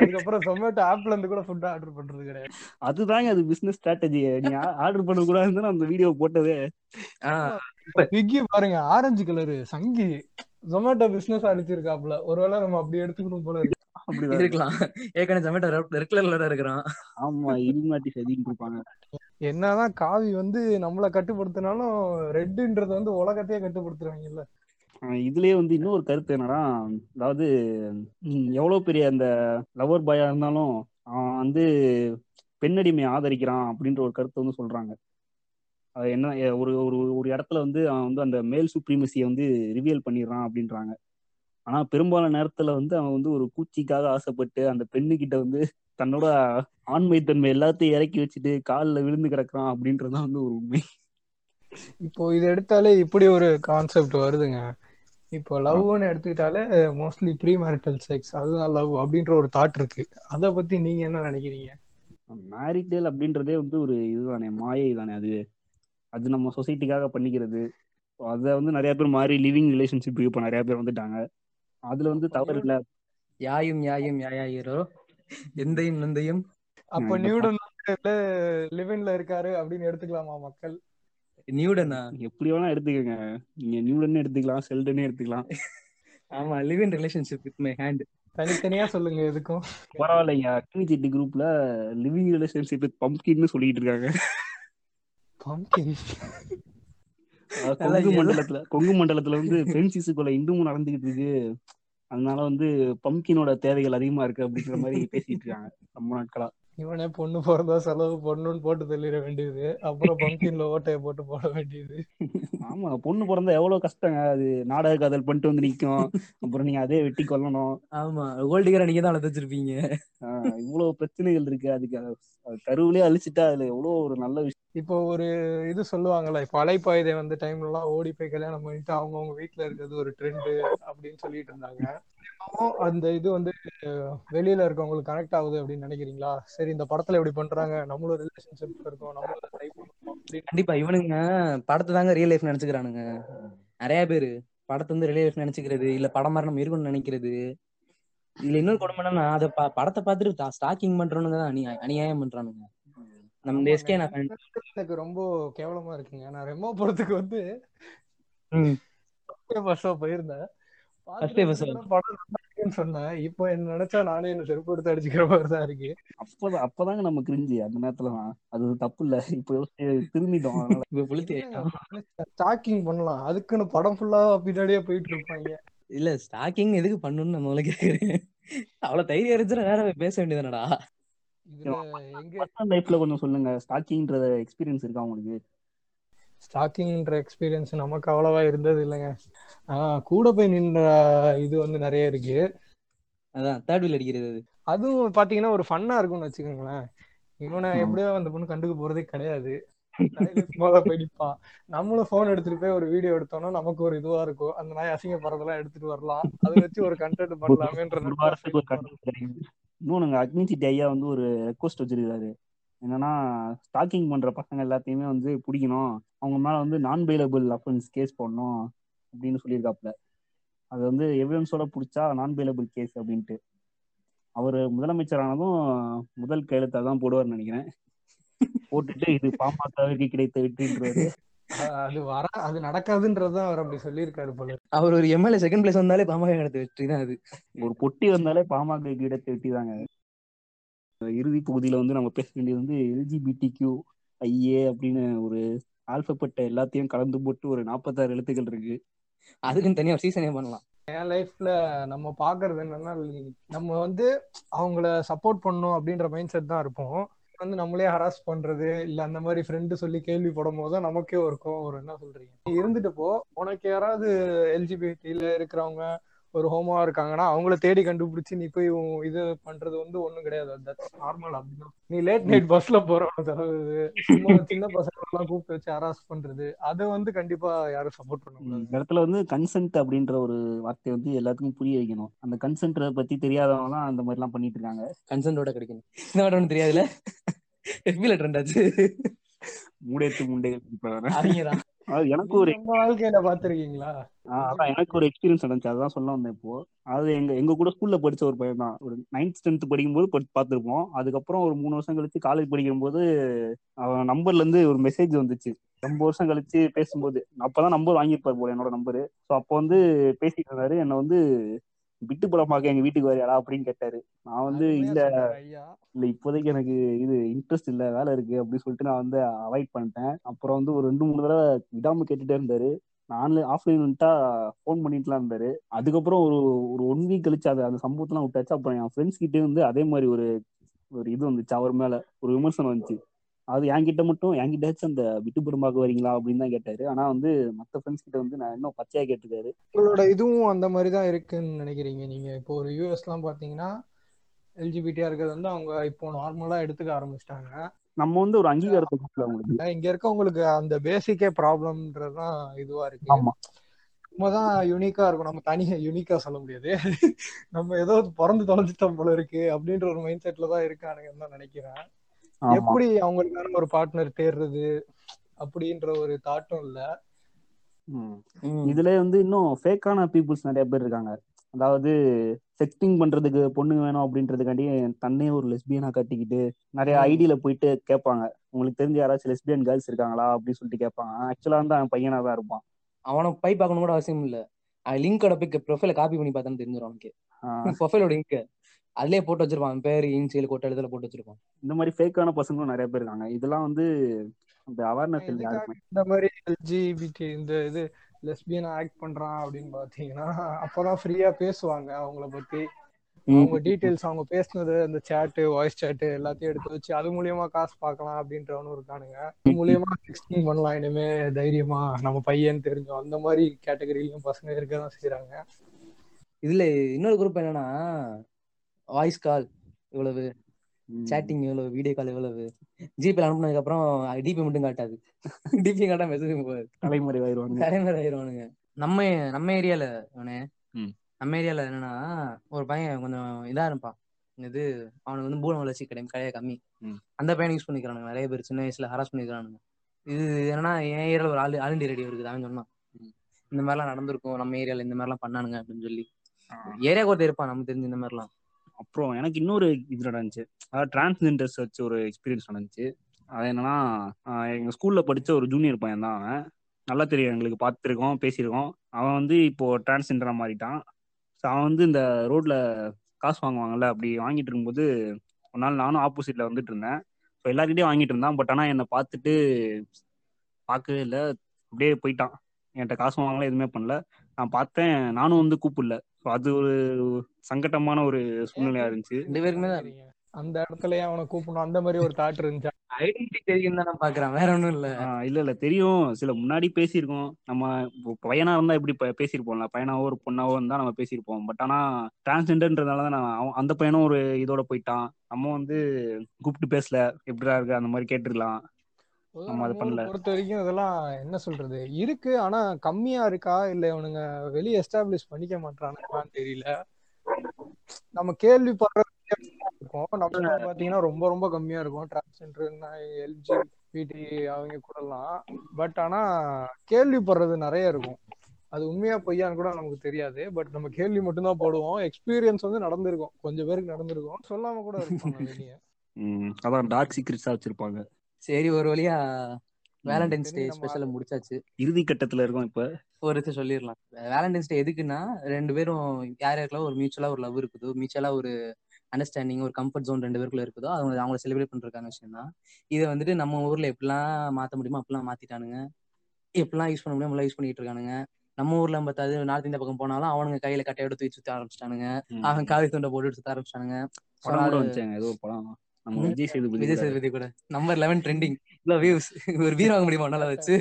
அதுக்கப்புறம் ஜொமேட்டோ ஆப்ல இருந்து கூட ஃபுட் ஆர்டர் பண்றது கிடையாது. அதுதாங்க அது பிசினஸ் ஸ்ட்ராட்டஜி. நீ ஆர்டர் பண்ண கூடாது இருந்தா அந்த வீடியோ போட்டதே. ஸ்விக்கி பாருங்க, ஆரஞ்சு கலரு சங்கி ஜொமேட்டோ பிசினஸ் அடிச்சிருக்காப்ல. ஒருவேளை நம்ம அப்படி எடுத்துக்கணும் போல இருக்கு. என்னதான் காவி வந்து நம்மளை கட்டுப்படுத்தினாலும் ரெட்டுன்றது வந்து உலகத்தையே கட்டுப்படுத்துறாங்கல்ல. இதுலயே வந்து இன்னொரு கருத்து என்னன்னா, அதாவது எவ்வளவு பெரிய அந்த லவர் பாயா இருந்தாலும் அவன் வந்து பெண்ணடிமை ஆதரிக்கிறான் அப்படின்ற ஒரு கருத்தை வந்து சொல்றாங்க. என்ன ஒரு ஒரு இடத்துல வந்து அவன் வந்து அந்த மேல் சுப்ரீமசியை வந்து ரிவீல் பண்ணிடுறான் அப்படின்றாங்க. ஆனா பெரும்பாலான நேரத்துல வந்து அவன் வந்து ஒரு பூச்சிக்காக ஆசைப்பட்டு அந்த பெண்ணுகிட்ட வந்து தன்னோட ஆண்மை தன்மை எல்லாத்தையும் இறக்கி வச்சுட்டு காலில் விழுந்து கிடக்குறான் அப்படின்றதான் வந்து ஒரு உண்மை. இப்போ இது எடுத்தாலே இப்படி ஒரு கான்செப்ட் வருதுங்க. இப்போ லவ்னு எடுத்துக்கிட்டாலே மோஸ்ட்லி ப்ரீ மேரிட்டல் செக்ஸ், அதுதான் லவ் அப்படின்ற ஒரு தாட் இருக்கு. அதை பத்தி நீங்க என்ன நினைக்கிறீங்க? மேரிட்டல் அப்படின்றதே வந்து ஒரு இதுதானே, மாயை தானே. அது அது நம்ம சொசைட்டிக்காக பண்ணிக்கிறது. அதை வந்து நிறைய பேர் மாறி லிவிங் ரிலேஷன்ஷிப் இப்போ நிறைய பேர் வந்துட்டாங்க. அதுல வந்து தவறு இல்ல. யாயும் யாயும் யாயாயிரோ எந்தையும் நந்தையும் அப்ப நியூடன் லிவின்ல இருக்காரு அப்படின்னு எடுத்துக்கலாமா மக்கள்? நியூடனா எப்படி வேணா எடுத்துக்கோங்க, நீங்க நியூடன் எடுத்துக்கலாம், செல்டனே எடுத்துக்கலாம். ஆமா, living relationship with my hand தனித்தனியா சொல்லுங்க. எதுக்கும் பரவாயில்லைங்க. அக்னி சட்டி குரூப்ல லிவிங் ரிலேஷன்ஷிப் வித் பம்ப்கின்னு சொல்லிட்டு இருக்காங்க. பம்ப்கின் கொங்கு மண்டலத்துல கொங்கு மண்டலத்துல வந்து பெண் சிசுக்குள்ள இன்னமும் நடந்துகிட்டு இருக்கு. அதனால வந்து பம்கினோட தேவைகள் அதிகமா இருக்கு அப்படிங்கிற மாதிரி பேசிட்டு இருக்காங்க ரொம்ப நாட்களா. இவனே பொண்ணு பிறந்தா செலவு பொண்ணுன்னு போட்டு தள்ளிட வேண்டியது, அப்புறம் பம்கின்ல ஓட்டைய போட்டு போட வேண்டியது. ஆமா, பொண்ணு பிறந்தா எவ்வளவு கஷ்டங்க. அது நாடக காதல் பண்ணிட்டு வந்து நிக்கும், அப்புறம் நீங்க அதே வெட்டி கொல்லணும். ஆமா, கோல்டிகரை நீங்க தான் வளர்த்து வச்சிருப்பீங்க. ஆஹ் இவ்வளவு பிரச்சனைகள் இருக்கு. அதுக்கு கருவிலே அழிச்சுட்டா அதுல எவ்வளவு ஒரு நல்ல விஷயம். இப்போ ஒரு இது சொல்லுவாங்கல்ல, இப்போ அலைப்பாயுதை வந்து டைம்ல எல்லாம் ஓடி போய் கல்யாணம் பண்ணிட்டு அவங்கவுங்க வீட்டுல இருக்கிறது ஒரு ட்ரெண்டு அப்படின்னு சொல்லிட்டு இருந்தாங்க. அந்த இது வந்து வெளியில இருக்கவங்களுக்கு கனெக்ட் ஆகுது அப்படின்னு நினைக்கிறீங்களா? சரி, இந்த படத்துல எப்படி பண்றாங்க, நம்மளோட ரிலேஷன்ஷிப் இருக்கும், நம்மளோட லைஃப் இருக்கும். கண்டிப்பா இவனுங்க படத்தை தாங்க ரியல் லைஃப் நினைச்சுக்கிறானுங்க. நிறைய பேரு படத்தை வந்து ரியல் லைஃப் நினைச்சுக்கிறது இல்ல, படம் மாதிரி நம்ம இருக்கணும்னு நினைக்கிறது. இதுல இன்னொரு கொடுமை என்னன்னா, அதை படத்தை பார்த்துட்டு ஸ்டாக்கிங் பண்றவனுங்க தான் அநியாயம் பண்றானுங்க. எனக்கு ரொம்ப கேவலமா இருக்குங்க. நான் ரெமோ போறதுக்கு வந்து போயிருந்தேன், சொன்னேன். இப்போ என்ன நினைச்சா நானே என்ன செருப்பு எடுத்து அடிச்சுக்கிற மாதிரிதான் இருக்கு. அப்பதான் அப்பதாங்க நம்ம கிரிஞ்சி அந்த நேரத்துலதான். அது தப்பு இல்ல, இப்ப திரும்பிட்டோம். ஸ்டாக்கிங் பண்ணலாம், அதுக்குன்னு படம் ஃபுல்லா பின்னாடியே போயிட்டு இருப்பாங்க. இல்ல ஸ்டாக்கிங் எதுக்கு பண்ணணும்னு நம்ம முதல்ல கேக்குறேன். அவ்வளவு தைரியம் இருந்துச்சுன்னா வேற பேச வேண்டியதுனடா. நமக்கு அவ்வளவா இருந்தது இல்லைங்க. ஆஹ் கூட போய் நின்ற இது வந்து நிறைய இருக்கு. அதான் தேர்ட் வீல் அடிக்கிறது. அதுவும் பாத்தீங்கன்னா ஒரு ஃபன்னா இருக்கும்னு வச்சுக்கோங்களேன். இவனை எப்படியோ அந்த பொண்ணு கண்டுக்க போறதே கிடையாது, போயிப்பான். நம்மளும் போன் எடுத்துட்டு போய் ஒரு வீடியோ எடுத்தோம்னா நமக்கு ஒரு இதுவா இருக்கும். அந்த நாய் அசிங்கப்படுறதெல்லாம் எடுத்துட்டு வரலாம், அதை வச்சு ஒரு கண்டென்ட் பண்ணலாமேன்ற. இன்னொன்னுங்க, அக்னி சட்டி ஐயா வந்து ஒரு ரெக்வஸ்ட் வச்சிருக்காரு. என்னன்னா, ஸ்டாக்கிங் பண்ற பசங்க எல்லாத்தையுமே வந்து பிடிக்கணும், அவங்க மேல வந்து நான் பெயிலபிள் அஃபென்ஸ் கேஸ் போடணும் அப்படின்னு சொல்லியிருக்காப்புல. அது வந்து எவிடன்ஸோட பிடிச்சா நான் பெயிலபிள் கேஸ் அப்படின்ட்டு. அவர் முதலமைச்சரானதும் முதல் கையெழுத்தாக தான் போடுவார்னு நினைக்கிறேன். போட்டுட்டு இது பாமகவிற்கு கிடைத்த வெற்றின்றாரு. அது வர அது நடக்காதுன்றதுதான் அவர் அப்படி சொல்லியிருக்காரு போல. அவர் ஒரு எம்எல்ஏ செகண்ட் பிளேஸ் வந்தாலே பாமக கிடைத்த வெற்றி தான். அது ஒரு பொட்டி வந்தாலே பாமக கிடைத்த வெற்றி தாங்க. இறுதி பகுதியில வந்து நம்ம பேச வேண்டியது வந்து எல்ஜிபிடிக்யூ ஐஏ அப்படின்னு ஒரு ஆல்பபெட் எல்லாத்தையும் கலந்து போட்டு ஒரு நாற்பத்தாறு எழுத்துக்கள் இருக்கு. அதுக்குன்னு தனியாக சீசனே பண்ணலாம். என் லைஃப்ல நம்ம பாக்குறது என்னன்னா, நம்ம வந்து அவங்கள சப்போர்ட் பண்ணும் அப்படின்ற மைண்ட் செட் தான் இருப்போம். வந்து நம்மளே ஹராஸ் பண்றது இல்ல அந்த மாதிரி ஃப்ரெண்டு சொல்லி கேள்வி போடும் போதுதான் நமக்கே இருக்கும் ஒரு என்ன சொல்றீங்க இருந்துட்டு போ, உனக்கு யாராவது எல்ஜிபிடில இருக்கிறவங்க ஒரு ஹோமாவா இருக்காங்கன்னா அவங்கள தேடி கண்டுபிடிச்சி நீ போய் இது பண்றது வந்து ஒண்ணும் கிடையாது, நார்மல் அப்படின்னா. நீ லேட் நைட் பஸ்ல போறவங்க சும்மா சின்ன பசங்க எல்லாம் கூப்பிட்டு வச்சு ஹராஸ் பண்றது அதை வந்து கண்டிப்பா யாரும் சப்போர்ட் பண்ணணும். இந்த இடத்துல வந்து கன்சென்ட் அப்படின்ற ஒரு வார்த்தை வந்து எல்லாத்துக்கும் புரிய வைக்கணும். அந்த கன்சென்ட் பத்தி தெரியாதவங்க எல்லாம் அந்த மாதிரி எல்லாம் பண்ணிட்டு இருக்காங்க. கன்சென்டோட கிடைக்கணும் இந்த மாதிரி ஒண்ணு தெரியாதுல ரெண்டாச்சு மூடேத்து முண்டைகள். எனக்கு ஒரு வாழ்க்கையில பாத்துருக்கீங்களா? அதான் எனக்கு ஒரு எக்ஸ்பீரியன்ஸ் நடந்துச்சு, அதான் சொல்ல வந்தேன். இப்போ அது எங்க எங்க கூட ஸ்கூல்ல படிச்ச ஒரு பையன் தான். ஒரு நைன்த் டென்த் படிக்கும் போது பார்த்துருப்போம். அதுக்கப்புறம் ஒரு மூணு வருஷம் கழிச்சு காலேஜ் படிக்கும் போது அவன் நம்பர்ல இருந்து ஒரு மெசேஜ் வந்துச்சு. ரொம்ப வருஷம் கழிச்சு பேசும்போது, அப்பதான் நம்பர் வாங்கியிருப்பாரு போல என்னோட நம்பரு. ஸோ அப்போ வந்து பேசிட்டு இருந்தாரு, என்னை வந்து விட்டு படமாக்க எங்க வீட்டுக்கு வரையாடா அப்படின்னு கேட்டாரு. நான் வந்து இல்ல இல்ல இப்போதைக்கு எனக்கு இது இன்ட்ரெஸ்ட் இல்ல, வேலை இருக்கு அப்படின்னு சொல்லிட்டு நான் வந்து அவாய்ட் பண்ணிட்டேன். அப்புறம் வந்து ஒரு ரெண்டு மூணு தடவை விடாம கேட்டுட்டே இருந்தாரு. நான் ஆன்லைன் ஆஃப்லைன் வந்துட்டா போன் பண்ணிட்டுலாம் இருந்தாரு. அதுக்கப்புறம் ஒரு ஒரு ஒன் வீக் கழிச்சு அது அந்த சம்பவத்தெல்லாம் விட்டாச்சு. அப்புறம் என் ஃப்ரெண்ட்ஸ் கிட்டே வந்து அதே மாதிரி ஒரு ஒரு இது வந்துச்சு, அவர் மேல ஒரு விமர்சனம் வந்துச்சு. அது என்கிட்ட மட்டும் என்கிட்டாச்சும் அந்த விட்டுப்புறமாக்க வரீங்களா அப்படின்னு தான் கேட்டாரு. ஆனா வந்து மத்த ஃப்ரெண்ட்ஸ் கிட்ட வந்து நான் இன்னும் பச்சையா கேட்டிருக்காரு. உங்களோட இதுவும் அந்த மாதிரி தான் இருக்குன்னு நினைக்கிறீங்க நீங்க? இப்போ ஒரு யூஎஸ் எல்லாம் பாத்தீங்கன்னா எல்ஜிபிடியா இருக்கிறது வந்து அவங்க இப்போ நார்மலா எடுத்துக்க ஆரம்பிச்சிட்டாங்க. நம்ம வந்து ஒரு அங்கீகாரத்தை இங்க இருக்கவங்களுக்கு அந்த பேசிக்கே ப்ராப்ளம்ன்றதுதான் இதுவா இருக்கு. ஆமா, ரொம்பதான் யூனிக்கா இருக்கும். நம்ம தனியா யூனிக்கா சொல்ல முடியாது, நம்ம ஏதோ பிறந்து தொலைஞ்சிட்டோம் போல இருக்கு அப்படின்ற ஒரு மைண்ட் செட்ல தான் இருக்கானுங்கன்னு தான் நினைக்கிறேன். எப்படி அவங்களுக்கான ஒரு பார்ட்னர் தேர்றது அப்படின்ற ஒரு தாட்டும் இல்ல. இதுல வந்து இன்னும் ஃபேக்கான பீப்புள்ஸ் நிறைய பேர் இருக்காங்க. அதாவது செக்ஸ்டிங் பண்றதுக்கு பொண்ணுங்க வேணும் அப்படின்றதுக்காண்டி தன்னையே ஒரு லெஸ்பியனா கட்டிக்கிட்டு நிறைய ஐடியில போயிட்டு கேட்பாங்க, உங்களுக்கு தெரிஞ்ச யாராச்சும் லெஸ்பியன் கேர்ள்ஸ் இருக்காங்களா அப்படின்னு சொல்லிட்டு கேட்பாங்க. ஆக்சுவலா வந்து அவன் பையனா தான் இருப்பான். அவனை போய் பார்க்கணும் கூட அவசியம் இல்ல, லிங்கோட போய் ப்ரொஃபைல காப்பி பண்ணி பார்த்தான்னு தெரிஞ்சிடும் அவனுக்கு. ப்ரொஃபைலோட லிங்க் அதுலயே போட்டு வச்சிருப்பான், பேர் இன்சியல் கோட்டை எழுதல போட்டு வச்சிருப்பான். இந்த மாதிரி ஃபேக்கான பசங்களும் நிறைய பேர் இருக்காங்க. இதெல்லாம் வந்து அந்த அவேர்னஸ் இல்ல யாருக்கும். இந்த மாதிரி எல்ஜிபிடி இந்த இது லெஸ்பியனா ஆக்ட் பண்றான் அப்படின்னு பாத்தீங்கன்னா அப்பதான் ஃப்ரீயா பேசுவாங்க அவங்கள பத்தி. அவங்க டீடைல்ஸ், அவங்க பேசுனது, அந்த சேட்டு, வாய்ஸ் சேட்டு எல்லாத்தையும் எடுத்து வச்சு அது மூலியமா காசு பார்க்கலாம் அப்படின்றவனும் இருக்கானுங்க. அது மூலியமா சிக்ஸ்டிங் பண்ணலாம் இனிமே தைரியமா நம்ம பையன்னு தெரிஞ்சோம் அந்த மாதிரி கேட்டகரியிலும் பசங்க இருக்கதான் செய்யறாங்க. இதுல இன்னொரு குரூப் என்னன்னா வாய்ஸ் கால் இவ்வளவு, சேட்டிங் இவ்வளவு, வீடியோ கால் இவ்வளவு, ஜிபே அனுப்புனதுக்கு அப்புறம் டிபி மட்டும் காட்டாது, டிபி காட்டாம மெசேஜ் தலைமுறை ஆயிடுவாங்க தலைமுறை ஆயிடுவானுங்க. நம்ம நம்ம ஏரியால அவனே நம்ம ஏரியால என்னன்னா ஒரு பையன் கொஞ்சம் இதா இருப்பான். இது அவனுக்கு வந்து பூலம் வளர்ச்சி கிடையாது, கிடையாது கம்மி. அந்த பையன் யூஸ் பண்ணிக்கிறானுங்க நிறைய பேர், சின்ன வயசுல ஹராஸ் பண்ணிக்கிறானுங்க. இது என்னன்னா என் ஏரியால ஒரு ஆள் ஆளுண்டி ரேடியோ இருக்குது, அவன் சொன்னான் இந்த மாதிரி எல்லாம் நடந்திருக்கும் நம்ம ஏரியால, இந்த மாதிரி எல்லாம் பண்ணானுங்க அப்படின்னு சொல்லி. ஏரியா கோர்த்து இருப்பான் நமக்கு தெரிஞ்சு இந்த மாதிரி எல்லாம். அப்புறம் எனக்கு இன்னொரு இது நடந்துச்சு, அதாவது டிரான்ஸ்ஜெண்டர்ஸ் வச்சு ஒரு எக்ஸ்பீரியன்ஸ் நடந்துச்சு. அது என்னன்னா எங்கள் ஸ்கூலில் படித்த ஒரு ஜூனியர் பையன் தான். அவன் நல்லா தெரியும் எங்களுக்கு, பார்த்துருக்கோம் பேசியிருக்கோம். அவன் வந்து இப்போது டிரான்ஸ்ஜெண்டராக மாறிட்டான். ஸோ அவன் வந்து இந்த ரோட்டில் காசு வாங்குவாங்கல்ல, அப்படி வாங்கிட்டு இருக்கும்போது ஒரு நாள் நானும் ஆப்போசிட்டில் வந்துட்டு இருந்தேன். ஸோ எல்லாருக்கிட்டையும் வாங்கிட்டு இருந்தான். பட் ஆனால் என்னை பார்த்துட்டு பார்க்கவே இல்லை, அப்படியே போயிட்டான். என்கிட்ட காசு வாங்கலாம், எதுவுமே பண்ணல. நான் பார்த்தேன், நானும் வந்து கூப்பிடல. அது ஒரு சங்கடமான ஒரு சூழ்நிலையா இருந்துச்சு. ரெண்டு பேருக்குமே தான் அந்த இடத்துல அவனை கூப்பிடணும் அந்த மாதிரி ஒரு தாட் இருந்துச்சு. ஐடென்டிட்டி தெரியும் தானே பாக்குறான், வேற ஒண்ணும் இல்ல. இல்ல இல்ல தெரியும், சில முன்னாடி பேசியிருக்கோம். நம்ம பையனா இருந்தா இப்படி பேசியிருப்போம்ல, பையனாவோ ஒரு பொண்ணாவோ இருந்தா நம்ம பேசியிருப்போம். பட் ஆனா டிரான்ஸ்ஜெண்டர்ன்றதுனாலதான் நான் அந்த பையனும் ஒரு இதோட போயிட்டான். நம்ம வந்து கூப்பிட்டு பேசல, எப்படிடா இருக்கு அந்த மாதிரி கேட்டுருக்கலாம். பொறுத்த வரைக்கும் இதெல்லாம் என்ன சொல்றது இருக்கு, ஆனா கம்மியா இருக்கா இல்ல இவனுங்க வெளியே எஸ்டாப்ளிஷ் பண்ணிக்க மாட்டானான்னு தெரியல. நம்ம கேள்வி பாத்தீங்கன்னா ரொம்ப ரொம்ப கம்மியா இருக்கும் டிரான்ஸ்ஜெண்டர்னா எல்ஜிபிடி அவங்க கூட எல்லாம். பட் ஆனா கேள்விப்படுறது நிறைய இருக்கும். அது உண்மையா பொய்யான்னு கூட நமக்கு தெரியாது. பட் நம்ம கேள்வி மட்டும்தான் போடுவோம். எக்ஸ்பீரியன்ஸ் வந்து நடந்திருக்கும், கொஞ்சம் பேருக்கு நடந்திருக்கும், சொல்லாம கூட இருக்கும். அதான் டார்க் சீக்ரெட்ஸா வச்சிருப்பாங்க. சரி, ஒரு வழியா வேலண்டைன்ஸ் டே ஸ்பெஷல முடிச்சாச்சு. இறுதி கட்டத்துல இருக்கோம். இப்ப ஒரு விஷயம் சொல்லிடலாம். வேலண்டைன்ஸ் டே எதுக்குன்னா, ரெண்டு பேரும் யார் யாருக்கெல்லாம் ஒரு மியூச்சுவலா ஒரு லவ் இருக்குதோ, மியூச்சுவலா ஒரு அண்டர்ஸ்டாண்டிங், ஒரு கம்ஃபர்ட் ஜோன் ரெண்டு பேருக்குள்ள இருக்குதோ, அவங்க அவங்கள செலிப்ரேட் பண்றதுக்கான விஷயம் தான் இது. வந்துட்டு நம்ம ஊர்ல எப்படிலாம் மாத்த முடியுமோ அப்படிலாம் மாத்திட்டானுங்க, எப்படிலாம் யூஸ் பண்ண முடியும் அப்படிலாம் யூஸ் பண்ணிட்டு இருக்கானுங்க. நம்ம ஊர்ல பத்தாது நார்த் இந்தியா பக்கம் போனாலும் அவனுங்க கையில கட்டையோட தூக்கி சுத்த ஆரம்பிச்சிட்டானுங்க, அவங்க காவி தொண்டை போட்டு சுத்த ஆரம்பிச்சிட்டானுங்க. விஜய் சேதுபதி விஜய் சேதுபதி கூட நம்பர் பதினொன்று ட்ரெண்டிங் ஒரு வீர் வாங்க முடியுமா நல்லா வச்சு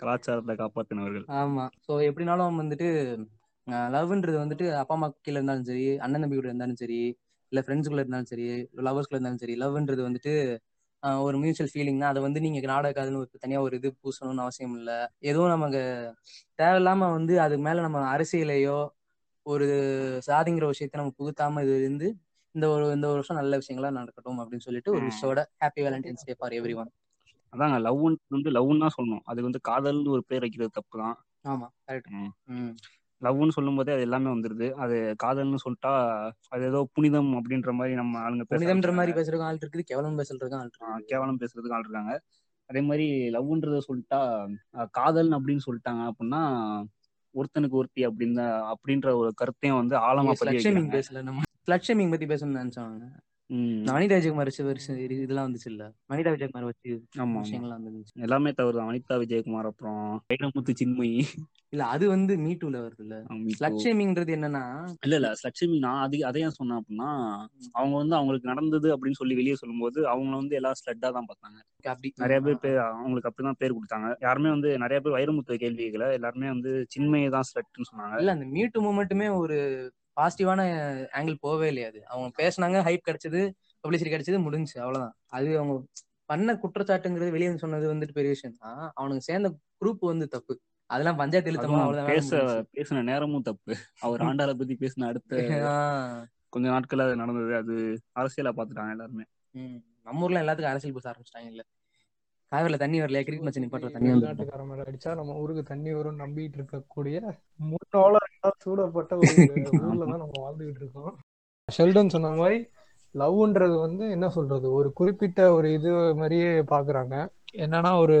கலாச்சாரத்தை காப்பாத்தினவர்கள். ஆமா. சோ எப்படினாலும் வந்துட்டு லவ்ன்றது வந்துட்டு அப்பா அம்மா கீழே இருந்தாலும் சரி, அண்ணன் தம்பி கூட இருந்தாலும் சரி, இல்ல ஃப்ரெண்ட்ஸுக்குள்ள இருந்தாலும் சரி, லவர்ஸ்குள்ள இருந்தாலும் சரி, லவ்ன்றது வந்துட்டு ஒரு மியூச்சுவல் ஃபீலிங் தான். அதை வந்து நீங்க நாடக காதல்னு தனியா ஒரு இது பூசணும்னு அவசியம் இல்லை. ஏதோ நமக்கு தேவையில்லாம வந்து அதுக்கு மேல நம்ம அரசியலையோ ஒரு சாதிங்கிற விஷயத்த நம்ம புகுத்தாம இது இருந்து இந்த ஒரு இந்த ஒரு வருஷம் நல்ல விஷயங்களா நடக்கட்டும் அப்படின்னு சொல்லிட்டு ஒரு விஷயோட happy valentine's day for everyone. அதாங்க, லவ் வந்து லவ்னா சொல்லணும், அதுக்கு வந்து காதல்னு ஒரு பேர் வைக்கிறது தப்பு தான். ஆமா, கரெக்ட். லவ்னு சொல்லும் போதே அது எல்லாமே வந்துருது. அது காதல்னு சொல்லிட்டா அது ஏதோ புனிதம் அப்படின்ற மாதிரி நம்ம ஆளுங்க புனிதம்ன்ற மாதிரி பேசுறதுக்கு ஆள் இருக்குது, கேவலம் பேசுறதுக்கு ஆள் இருக்காங்க, கேவலம் பேசுறதுக்கு ஆள் இருக்காங்க. அதே மாதிரி லவ்ன்றத சொல்லிட்டா காதல் அப்படின்னு சொல்லிட்டாங்க அப்படின்னா ஒருத்தனுக்கு ஒருத்தி அப்படின்னு அப்படின்ற ஒரு கருத்தையும் வந்து ஆழமா பேசல. நம்ம பிளட் ஷேமிங் பத்தி பேசணும்னு நினைச்சாங்க. வனிதா விஜயகுமார் இதெல்லாம் வந்துச்சு இல்ல, வனிதா விஜயகுமார் வச்சு விஷயங்கள்லாம் வந்துச்சு, எல்லாமே தவறுதான். வனிதா விஜயகுமார் அப்புறம் வைரமுத்து சின்மயி இல்ல, அது வந்து மீ டூல வருது இல்ல. ஸ்லட் ஷேமிங்ன்றது என்னன்னா, இல்ல இல்ல ஸ்லட் ஷேமிங் நான் அது அதையா சொன்னேன் அப்படின்னா, அவங்க வந்து அவங்களுக்கு நடந்தது அப்படின்னு சொல்லி வெளியே சொல்லும் போது அவங்களை வந்து எல்லாரும் ஸ்லட்டா தான் பார்த்தாங்க. அப்படி நிறைய பேர் அவங்களுக்கு அப்படிதான் பேர் கொடுத்தாங்க. யாருமே வந்து நிறைய பேர் வைரமுத்து கேள்விகளை எல்லாருமே வந்து சின்மயை தான் ஸ்லட்னு சொன்னாங்க. இல்ல அந்த மீ டூ மூமெண்ட்டுமே ஒரு பாசிட்டிவான ஆங்கிள் போவே இல்லையாது. அவங்க பேசினாங்க, ஹைப் கிடைச்சது, பப்ளிசிட்டி கிடைச்சது, முடிஞ்சு, அவ்வளவுதான். அது அவங்க பண்ண குற்றச்சாட்டுங்கிறது வெளியே சொன்னது வந்துட்டு பெரிய விஷயம் தான். அவனுக்கு சேர்ந்த குரூப் வந்து தப்பு, அதெல்லாம் பஞ்சாயத்து எழுத்தமா பேச பேசின நேரமும் தப்பு. அவர் ஆண்டாளை பத்தி பேசின அடுத்த கொஞ்ச நாட்கள் அது நடந்தது, அது அரசியலா பாத்துட்டாங்க எல்லாருமே. நம்ம ஊர்ல எல்லாத்துக்கும் அரசியல் பேச ஆரம்பிச்சிட்டாங்க. இல்ல காவிரில தண்ணி வரல, கிரிக்கெட் மேட்ச் நிப்பாட்டல தண்ணி வந்து நாட்டுக்கார மேல அடிச்சா நம்ம ஊருக்கு தண்ணி வரும் நம்பிட்டு இருக்கக்கூடிய மூணால ரெண்டா சூடப்பட்ட ஒரு ஊர்ல தான் நம்ம வாழ்ந்துகிட்டு இருக்கோம். ஷெல்டன் சொன்ன மாதிரி லவ்ன்றது வந்து என்ன சொல்றது, ஒரு குறிப்பிட்ட ஒரு இது மாதிரியே பாக்குறாங்க. என்னன்னா, ஒரு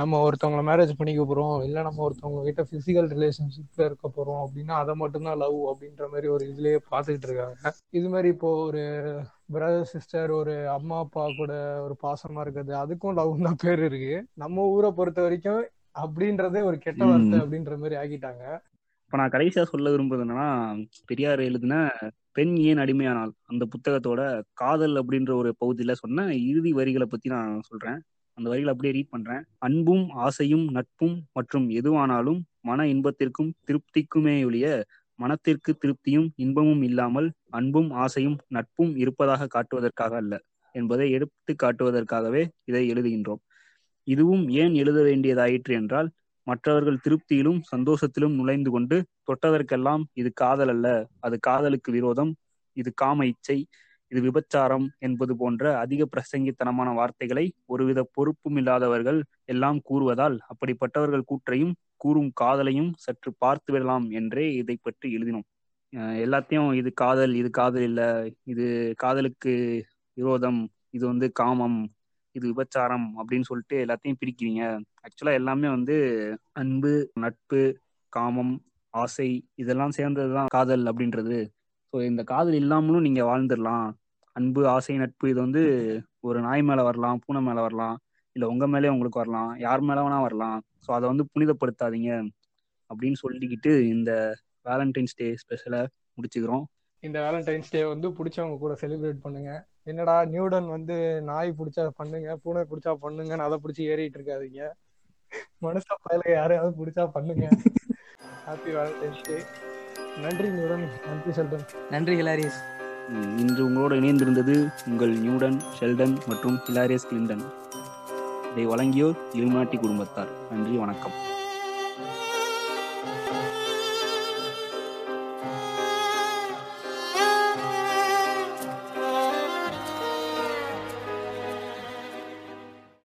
நம்ம ஒருத்தவங்களை மேரேஜ் பண்ணிக்க போறோம், இல்ல நம்ம ஒருத்தவங்க கிட்ட பிசிக்கல் ரிலேஷன்ஷிப்ல இருக்க போறோம் அப்படின்னா அதை மட்டும்தான் லவ் அப்படின்ற மாதிரி ஒரு இதுலயே பாத்துக்கிட்டு இருக்காங்க. இது மாதிரி இப்போ ஒரு பிரதர் சிஸ்டர், ஒரு அம்மா அப்பா கூட ஒரு பாசமா இருக்கிறது, அதுக்கும் லவ் தான் பேர் இருக்கு. நம்ம ஊரை பொறுத்த வரைக்கும் அப்படின்றதே ஒரு கெட்ட வார்த்தை அப்படின்ற மாதிரி ஆகிட்டாங்க. இப்ப நான் கடைசியா சொல்ல விரும்புறது என்னன்னா, பெரியார் எழுதின பெண் ஏன் அடிமையானால் அந்த புத்தகத்தோட காதல் அப்படின்ற ஒரு பகுதியில சொன்ன இறுதி வரிகளை பத்தி நான் சொல்றேன். அந்த வரிகளை அப்படியே ரீட் பண்றேன். அன்பும் ஆசையும் நட்பும் மற்றும் எதுவானாலும் மன இன்பத்திற்கும் திருப்திக்குமே ஒழிய மனத்திற்கு திருப்தியும் இன்பமும் இல்லாமல் அன்பும் ஆசையும் நட்பும் இருப்பதாக காட்டுவதற்காக அல்ல என்பதை எடுத்து காட்டுவதற்காகவே இதை எழுதுகின்றோம். இதுவும் ஏன் எழுத வேண்டியதாயிற்று என்றால் மற்றவர்கள் திருப்தியிலும் சந்தோஷத்திலும் நுழைந்து கொண்டு தொட்டதற்கெல்லாம் இது காதல் அல்ல, அது காதலுக்கு விரோதம், இது காம இச்சை, இது விபச்சாரம் என்பது போன்ற அதிக பிரசங்கித்தனமான வார்த்தைகளை ஒருவித பொறுப்பும் இல்லாதவர்கள் எல்லாம் கூறுவதால் அப்படிப்பட்டவர்கள் கூற்றையும் கூறும் காதலையும் சற்று பார்த்து விடலாம் என்றே இதை பற்றி எழுதினோம். எல்லாத்தையும் இது காதல், இது காதல் இல்லை, இது காதலுக்கு விரோதம், இது வந்து காமம், இது விபச்சாரம் அப்படின்னு சொல்லிட்டு எல்லாத்தையும் பிரிக்கிறீங்க. ஆக்சுவலா எல்லாமே வந்து அன்பு, நட்பு, காமம், ஆசை இதெல்லாம் சேர்ந்ததுதான் காதல் அப்படின்றது. ஸோ இந்த காதல் இல்லாமலும் நீங்கள் வாழ்ந்துடலாம். அன்பு, ஆசை, நட்பு இது வந்து ஒரு நாய் மேலே வரலாம், பூனை மேலே வரலாம், இல்லை உங்கள் மேலே உங்களுக்கு வரலாம், யார் மேலே வேணா வரலாம். ஸோ அதை வந்து புனிதப்படுத்தாதீங்க அப்படின்னு சொல்லிக்கிட்டு இந்த வேலண்டைன்ஸ் டே ஸ்பெஷலை முடிச்சுக்கிறோம். இந்த வேலண்டைன்ஸ் டே வந்து பிடிச்சவங்க கூட செலிப்ரேட் பண்ணுங்க. என்னடா நியூடன் வந்து நாய் பிடிச்சா பண்ணுங்க, பூனை பிடிச்சா பண்ணுங்கன்னு அதை பிடிச்சி ஏறிட்டு இருக்காதீங்க. மனுஷா பயில யாரையாவது பிடிச்சா பண்ணுங்க. Happy valentine's day. நன்றி நியூடன், நன்றி ஷெல்டன், நன்றி ஹிலாரியஸ். இன்று உங்களோடு இணைந்திருந்தது உங்கள் நியூடன், ஷெல்டன் மற்றும் ஹிலாரியஸ் கிளிண்டன். இதை வழங்கியோர் இலுமினாட்டி குடும்பத்தார். நன்றி, வணக்கம்.